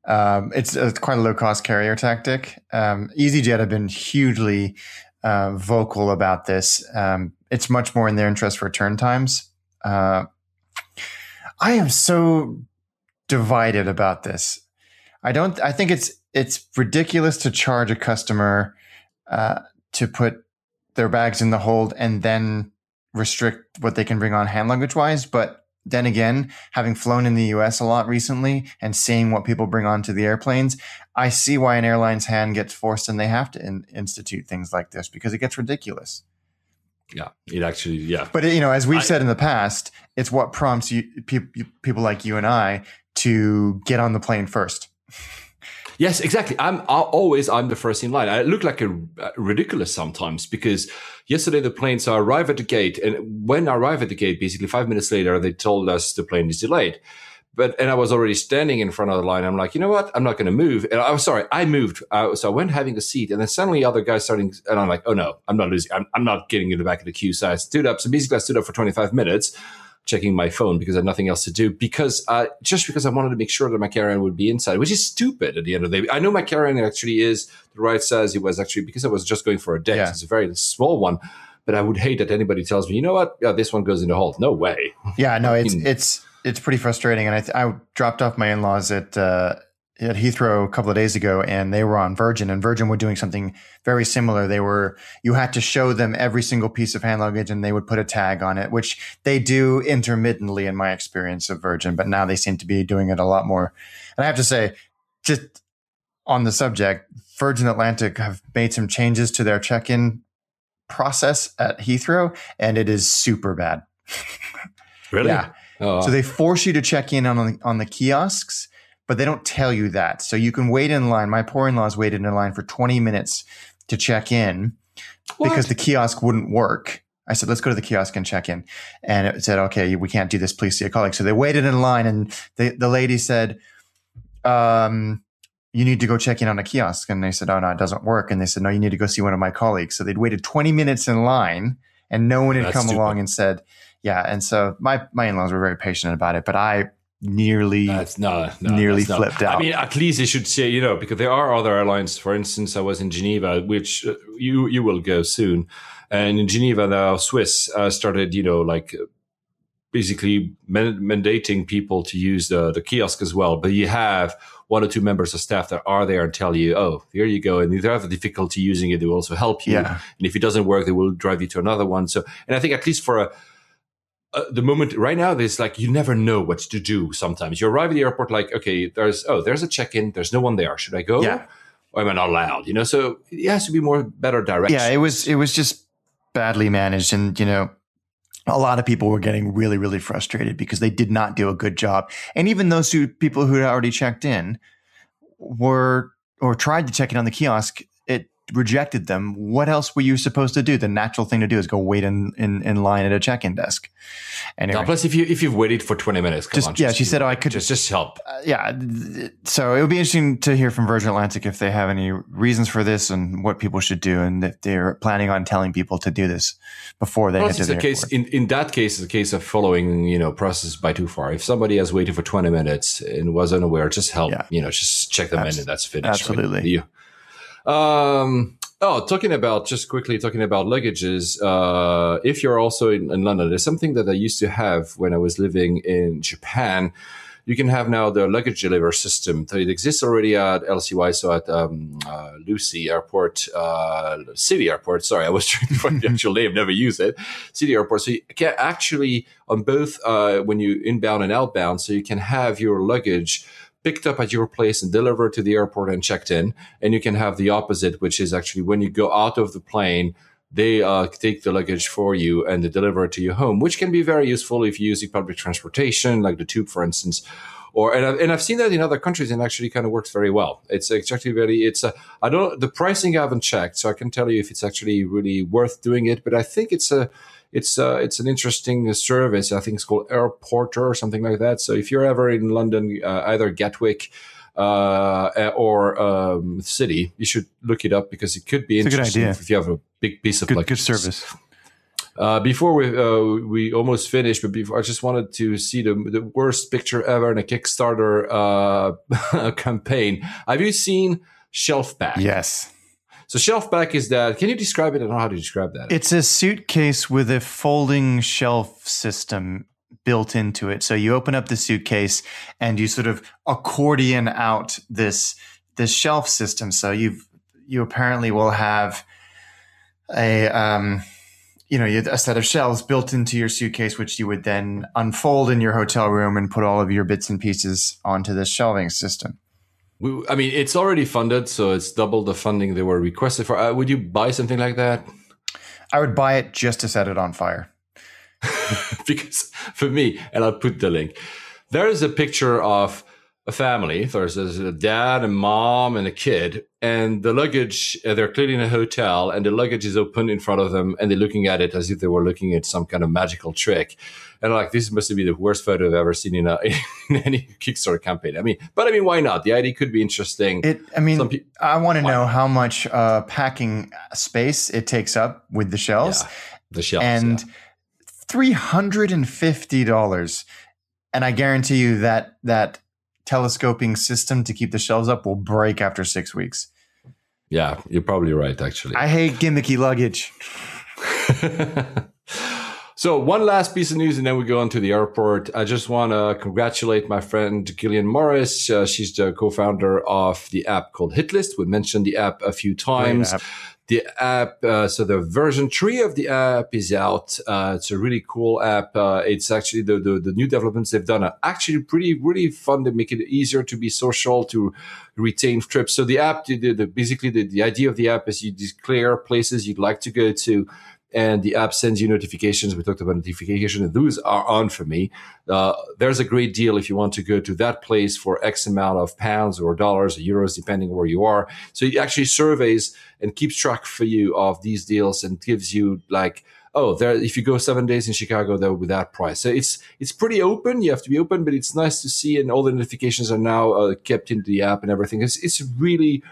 It's quite a low-cost carrier tactic. EasyJet have been hugely vocal about this. It's much more in their interest for turn times. I am so divided about this. I think it's ridiculous to charge a customer to put their bags in the hold and then restrict what they can bring on hand luggage wise. But then again, having flown in the US a lot recently and seeing what people bring onto the airplanes, I see why an airline's hand gets forced and they have to institute things like this because it gets ridiculous. Yeah, it actually, yeah. But, you know, as we've said in the past, it's what prompts people like you and I to get on the plane first. Yes, exactly. I'm the first in line. I look like a ridiculous sometimes because yesterday the plane, so I arrive at the gate, and when I arrive at the gate, basically 5 minutes later, they told us the plane is delayed. And I was already standing in front of the line. I'm like, you know what? I'm not going to move. And I moved. So I went having a seat, and then suddenly other guys starting, and I'm like, oh no, I'm not losing. I'm not getting in the back of the queue. So I stood up. So basically I stood up for 25 minutes checking my phone because I had nothing else to do because I wanted to make sure that my carry-on would be inside, which is stupid at the end of the day. I know my carry-on actually is the right size. It was actually because I was just going for a deck. Yeah. It's a very small one. But I would hate that anybody tells me, you know what? Yeah, this one goes in the hold. No way. Yeah, no, it's pretty frustrating. And I dropped off my in-laws at Heathrow a couple of days ago, and they were on Virgin, and Virgin were doing something very similar. You had to show them every single piece of hand luggage, and they would put a tag on it, which they do intermittently in my experience of Virgin, but now they seem to be doing it a lot more. And I have to say, just on the subject, Virgin Atlantic have made some changes to their check-in process at Heathrow, and it is super bad. Really? Yeah. Oh. So they force you to check in on the kiosks, but they don't tell you that. So you can wait in line. My poor in-laws waited in line for 20 minutes to check in because the kiosk wouldn't work. I said, let's go to the kiosk and check in. And it said, okay, we can't do this. Please see a colleague. So they waited in line, and the lady said, you need to go check in on a kiosk. And they said, oh, no, it doesn't work. And they said, no, you need to go see one of my colleagues. So they'd waited 20 minutes in line, and no one had come along and said... Yeah, and so my in-laws were very patient about it, but I nearly flipped out. I mean, at least they should say, you know, because there are other airlines. For instance, I was in Geneva, which you will go soon, and in Geneva, the Swiss started, you know, like basically mandating people to use the kiosk as well. But you have one or two members of staff that are there and tell you, oh, here you go. And if you have a difficulty using it, they will also help you. Yeah. And if it doesn't work, they will drive you to another one. So, and I think at least for the moment right now, there's like, you never know what to do. Sometimes you arrive at the airport, like, okay, there's a check-in. There's no one there. Should I go? Yeah. Or am I not allowed? You know, so it has to be better direction. Yeah, it was just badly managed. And, you know, a lot of people were getting really, really frustrated because they did not do a good job. And even those people who had already checked in or tried to check in on the kiosk, it rejected them. What else were you supposed to do? The natural thing to do is go wait in line at a check-in desk. Anyway, no, plus, if you've waited for 20 minutes, she said, "Oh, I could just help." Yeah, so it would be interesting to hear from Virgin Atlantic if they have any reasons for this and what people should do, and if they're planning on telling people to do this before they head to the airport. Case, in that case, it's a case of following, you know, process by too far. If somebody has waited for 20 minutes and was unaware, just help. Yeah. You know, just check them in, and that's finished. Absolutely. Right? Talking about luggages, if you're also in London, there's something that I used to have when I was living in Japan. You can have now the luggage delivery system. It exists already at LCY, so at City Airport. Sorry, I was trying to find the actual name, never use it. City Airport. So you can actually, on both when you inbound and outbound, so you can have your luggage picked up at your place and delivered to the airport and checked in. And you can have the opposite, which is actually when you go out of the plane, they take the luggage for you and they deliver it to your home, which can be very useful if you're using public transportation, like the tube, for instance. I've seen that in other countries, and actually kind of works very well. The pricing I haven't checked, so I can tell you if it's actually really worth doing it. But I think it's an interesting service. I think it's called Airporter or something like that. So if you're ever in London, either Gatwick or City, you should look it up because it could be interesting if you have a big piece of good service. Before we almost finished, but I just wanted to see the worst picture ever in a Kickstarter campaign. Have you seen Shelfback? Yes. So Shelfback is that, can you describe it? I don't know how to describe that. It's a suitcase with a folding shelf system built into it. So you open up the suitcase and you sort of accordion out this shelf system. So you apparently will have a you know, a set of shelves built into your suitcase, which you would then unfold in your hotel room and put all of your bits and pieces onto this shelving system. I mean, it's already funded, so it's double the funding they were requested for. Would you buy something like that? I would buy it just to set it on fire. Because for me, and I'll put the link, there is a picture of a family. There's a dad, a mom, and a kid. And the luggage, they're clearly in a hotel, and the luggage is open in front of them, and they're looking at it as if they were looking at some kind of magical trick. And like, this must be the worst photo I've ever seen in any Kickstarter campaign. I mean, why not? The idea could be interesting. I want to know how much packing space it takes up with the shells. Yeah, the shells, and $350, and I guarantee you that telescoping system to keep the shelves up will break after 6 weeks. Yeah, you're probably right, actually. I hate gimmicky luggage. So one last piece of news, and then we go on to the airport. I just want to congratulate my friend Gillian Morris. She's the co-founder of the app called Hitlist. We mentioned the app a few times. The app, so the version 3 of the app is out. It's a really cool app. It's actually the new developments they've done are actually pretty, really fun to make it easier to be social, to retain trips. So the app, basically the idea of the app is you declare places you'd like to go to, and the app sends you notifications. We talked about notifications, and those are on for me. There's a great deal if you want to go to that place for X amount of pounds or dollars or euros, depending where you are. So it actually surveys and keeps track for you of these deals and gives you like, oh, there, if you go 7 days in Chicago, there will be that price. So it's pretty open. You have to be open, but it's nice to see. And all the notifications are now kept into the app and everything. It's a really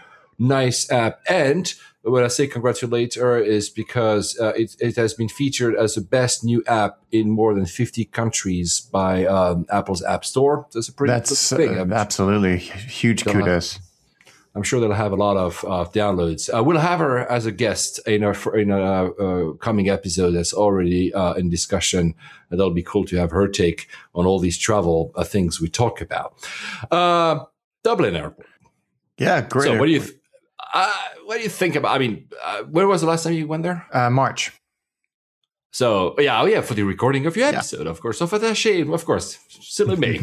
nice app. And when I say congratulate her is because it has been featured as the best new app in more than 50 countries by Apple's App Store. That's a pretty good thing. Absolutely huge kudos. I'm sure they'll have a lot of downloads. We'll have her as a guest in a coming episode that's already in discussion. And that'll be cool to have her take on all these travel things we talk about. Dublin Airport. Yeah, great. So what do you think about? I mean, when was the last time you went there? March. So yeah, for the recording of your episode, of course. So for that shame, of course, silly me.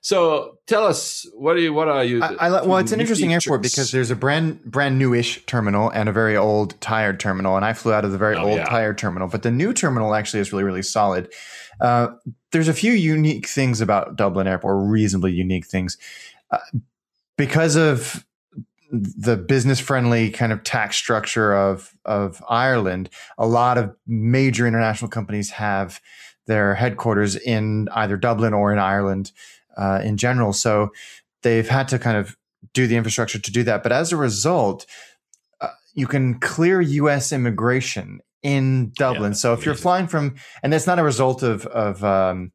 So tell us, what are you? Well, it's an interesting airport because there's a brand newish terminal and a very old tired terminal, and I flew out of the very old tired terminal, but the new terminal actually is really, really solid. There's a few unique things about Dublin Airport, reasonably unique things, because of the business-friendly kind of tax structure of Ireland. A lot of major international companies have their headquarters in either Dublin or in Ireland in general. So they've had to kind of do the infrastructure to do that. But as a result, you can clear U.S. immigration in Dublin. Yeah, so if you're flying from – and that's not a result of the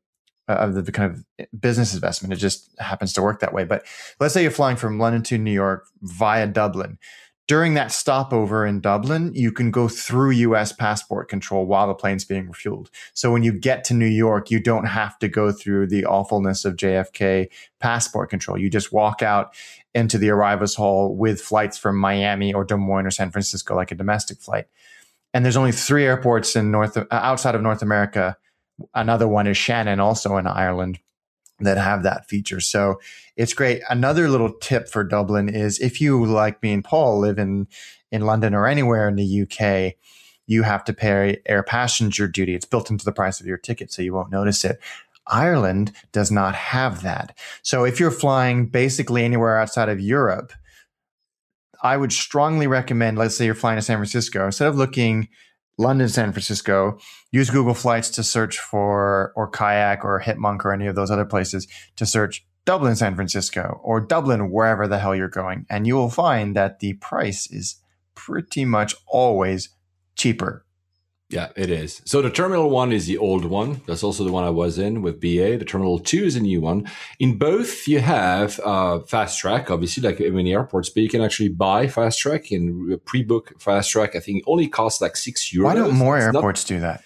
kind of business investment. It just happens to work that way. But let's say you're flying from London to New York via Dublin. During that stopover in Dublin, you can go through U.S. passport control while the plane's being refueled. So when you get to New York, you don't have to go through the awfulness of JFK passport control. You just walk out into the arrivals hall with flights from Miami or Des Moines or San Francisco, like a domestic flight. And there's only 3 airports in outside of North America. Another one is Shannon, also in Ireland, that have that feature. So it's great. Another little tip for Dublin is if you, like me and Paul, live in London or anywhere in the UK, you have to pay air passenger duty. It's built into the price of your ticket, so you won't notice it. Ireland does not have that. So if you're flying basically anywhere outside of Europe, I would strongly recommend, let's say you're flying to San Francisco, instead of looking London, San Francisco, use Google Flights to search for, or Kayak or Hitmonk or any of those other places to search Dublin, San Francisco, or Dublin, wherever the hell you're going. And you will find that the price is pretty much always cheaper. Yeah, it is. So the Terminal 1 is the old one. That's also the one I was in with BA. The Terminal 2 is a new one. In both, you have Fast Track, obviously, like in many airports, but you can actually buy Fast Track and pre-book Fast Track. I think it only costs like €6. Why don't more airports do that?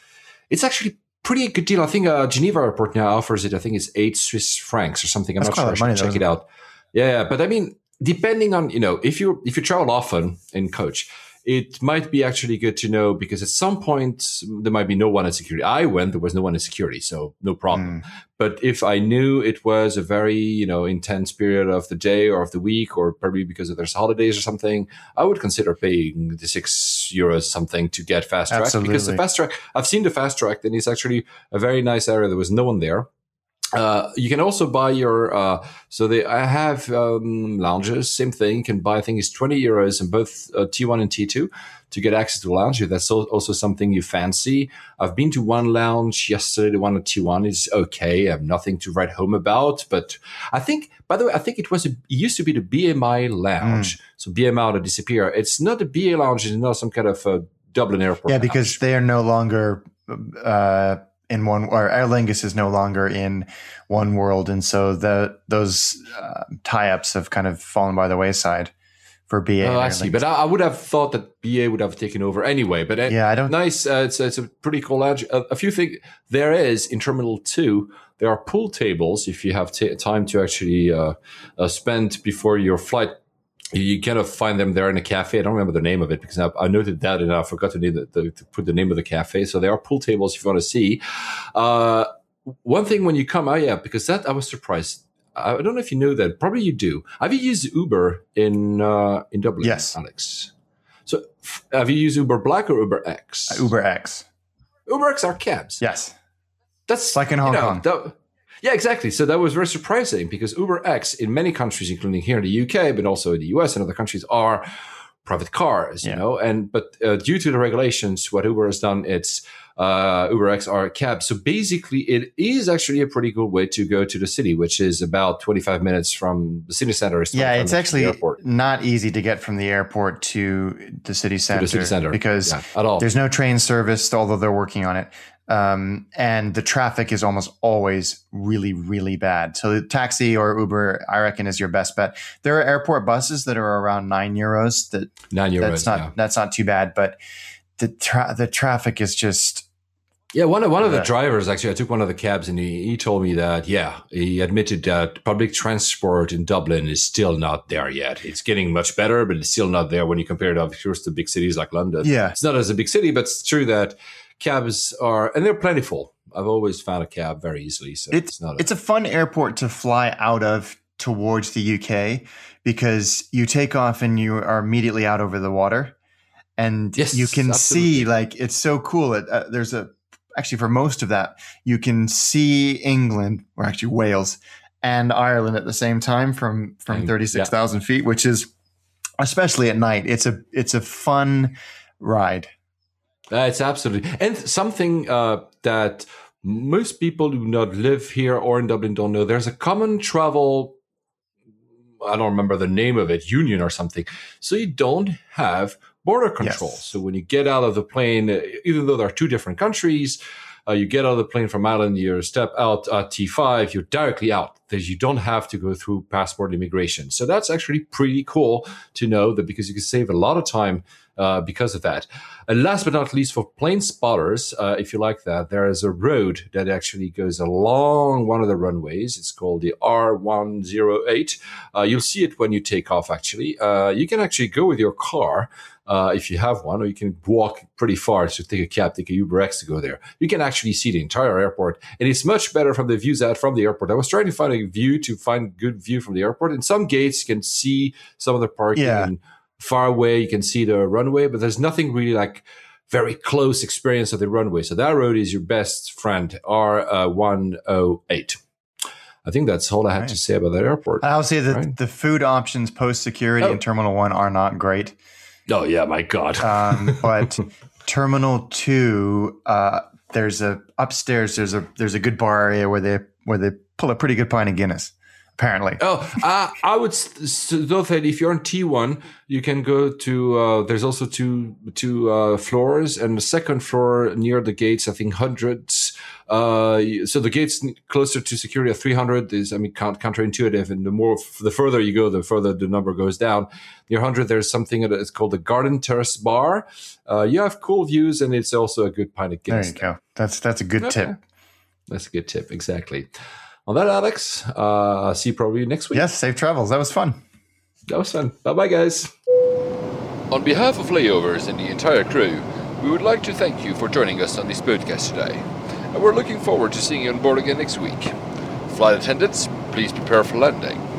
It's actually pretty good deal. I think Geneva Airport now offers it. I think it's 8 Swiss francs or something. I'm not sure. I should check it out. Yeah, but I mean, depending on, you know, if you travel often in coach, it might be actually good to know, because at some point there might be no one at security. I went, there was no one in security, so no problem. But if I knew it was a very, you know, intense period of the day or of the week, or probably because of there's holidays or something, I would consider paying the €6 something to get fast track. Absolutely. Because the fast track, I've seen the fast track, and it's actually a very nice area. There was no one there. You can also buy your, I have lounges, same thing. You can buy, I think it's €20 in both T1 and T2 to get access to a lounge. If that's also something you fancy. I've been to one lounge yesterday, the one at T1 is okay. I have nothing to write home about, but I think, by the way, I think it used to be the BMI lounge. So BMI to disappear. It's not a BA lounge. It's not some kind of Dublin airport. Yeah, because they are no longer, in one, or Aer Lingus is no longer in One World, and so those tie-ups have kind of fallen by the wayside for BA. Oh, I see. But I would have thought that BA would have taken over anyway. But yeah, I don't. Nice. It's a pretty cool lounge. A few things there is in Terminal 2. There are pool tables if you have time to actually spend before your flight. You kind of find them there in a cafe. I don't remember the name of it because I noted that and I forgot to put the name of the cafe. So there are pool tables if you want to see. One thing when you come out, because that I was surprised. I don't know if you know that. Probably you do. Have you used Uber in Dublin, yes, Alex? So have you used Uber Black or Uber X? Uber X. Uber X are cabs. Yes. That's like in Hong Kong. Yeah, exactly. So that was very surprising because UberX in many countries, including here in the UK, but also in the US and other countries, are private cars, you know. But due to the regulations, what Uber has done, it's UberX are cabs. So basically, it is actually a pretty good way to go to the city, which is about 25 minutes from the city center. Yeah, it's actually not easy to get from the airport to the city center, because at all. There's no train service, although they're working on it. And the traffic is almost always really, really bad. So the taxi or Uber, I reckon, is your best bet. There are airport buses that are around €9. That's not too bad, but the traffic is just. Yeah, one of the drivers, actually, I took one of the cabs and he told me that, he admitted that public transport in Dublin is still not there yet. It's getting much better, but it's still not there when you compare it, of course, to big cities like London. Yeah. It's not as a big city, but it's true that cabs are, and they're plentiful. I've always found a cab very easily. So it's a fun airport to fly out of towards the UK because you take off and you are immediately out over the water. And you can see, like, it's so cool. Actually, for most of that, you can see England, or actually Wales, and Ireland at the same time from 36,000 feet, which is, especially at night, it's a fun ride. It's absolutely, and something that most people who do not live here or in Dublin don't know. There's a common travel. I don't remember the name of it, union or something. So you don't have border control. Yes. So when you get out of the plane, even though there are two different countries, you get out of the plane from Ireland, you step out at T5, you're directly out. You don't have to go through passport immigration. So that's actually pretty cool to know that, because you can save a lot of time because of that. And last but not least, for plane spotters, if you like that, there is a road that actually goes along one of the runways. It's called the R108. You'll see it when you take off, actually. You can actually go with your car if you have one, or you can walk pretty far to take a cab, take a UberX to go there. You can actually see the entire airport, and it's much better from the views out from the airport. I was trying to find a view to find good view from the airport, and some gates you can see some of the parking. Yeah. And far away you can see the runway, but there's nothing really like very close experience of the runway. So that road is your best friend, R108. I think that's all I had to say about that airport. I'll say that the food options post-security in Terminal 1 are not great. Oh, yeah, my God. But Terminal 2, there's a good bar area where they pull a pretty good pint of Guinness. Apparently. I would though that if you're on T1, you can go to. There's also two floors, and the second floor near the gates, I think 100s. So the gates closer to security are 300. Is counterintuitive, and the further you go, the further the number goes down. Near 100, there's something that's called the Garden Terrace Bar. You have cool views, and it's also a good pint of Guinness. There you go. That's a good tip. That's a good tip. Exactly. On that, Alex, see you probably next week. Yes, safe travels. That was fun. Bye-bye, guys. On behalf of Layovers and the entire crew, we would like to thank you for joining us on this podcast today, and we're looking forward to seeing you on board again next week. Flight attendants, please prepare for landing.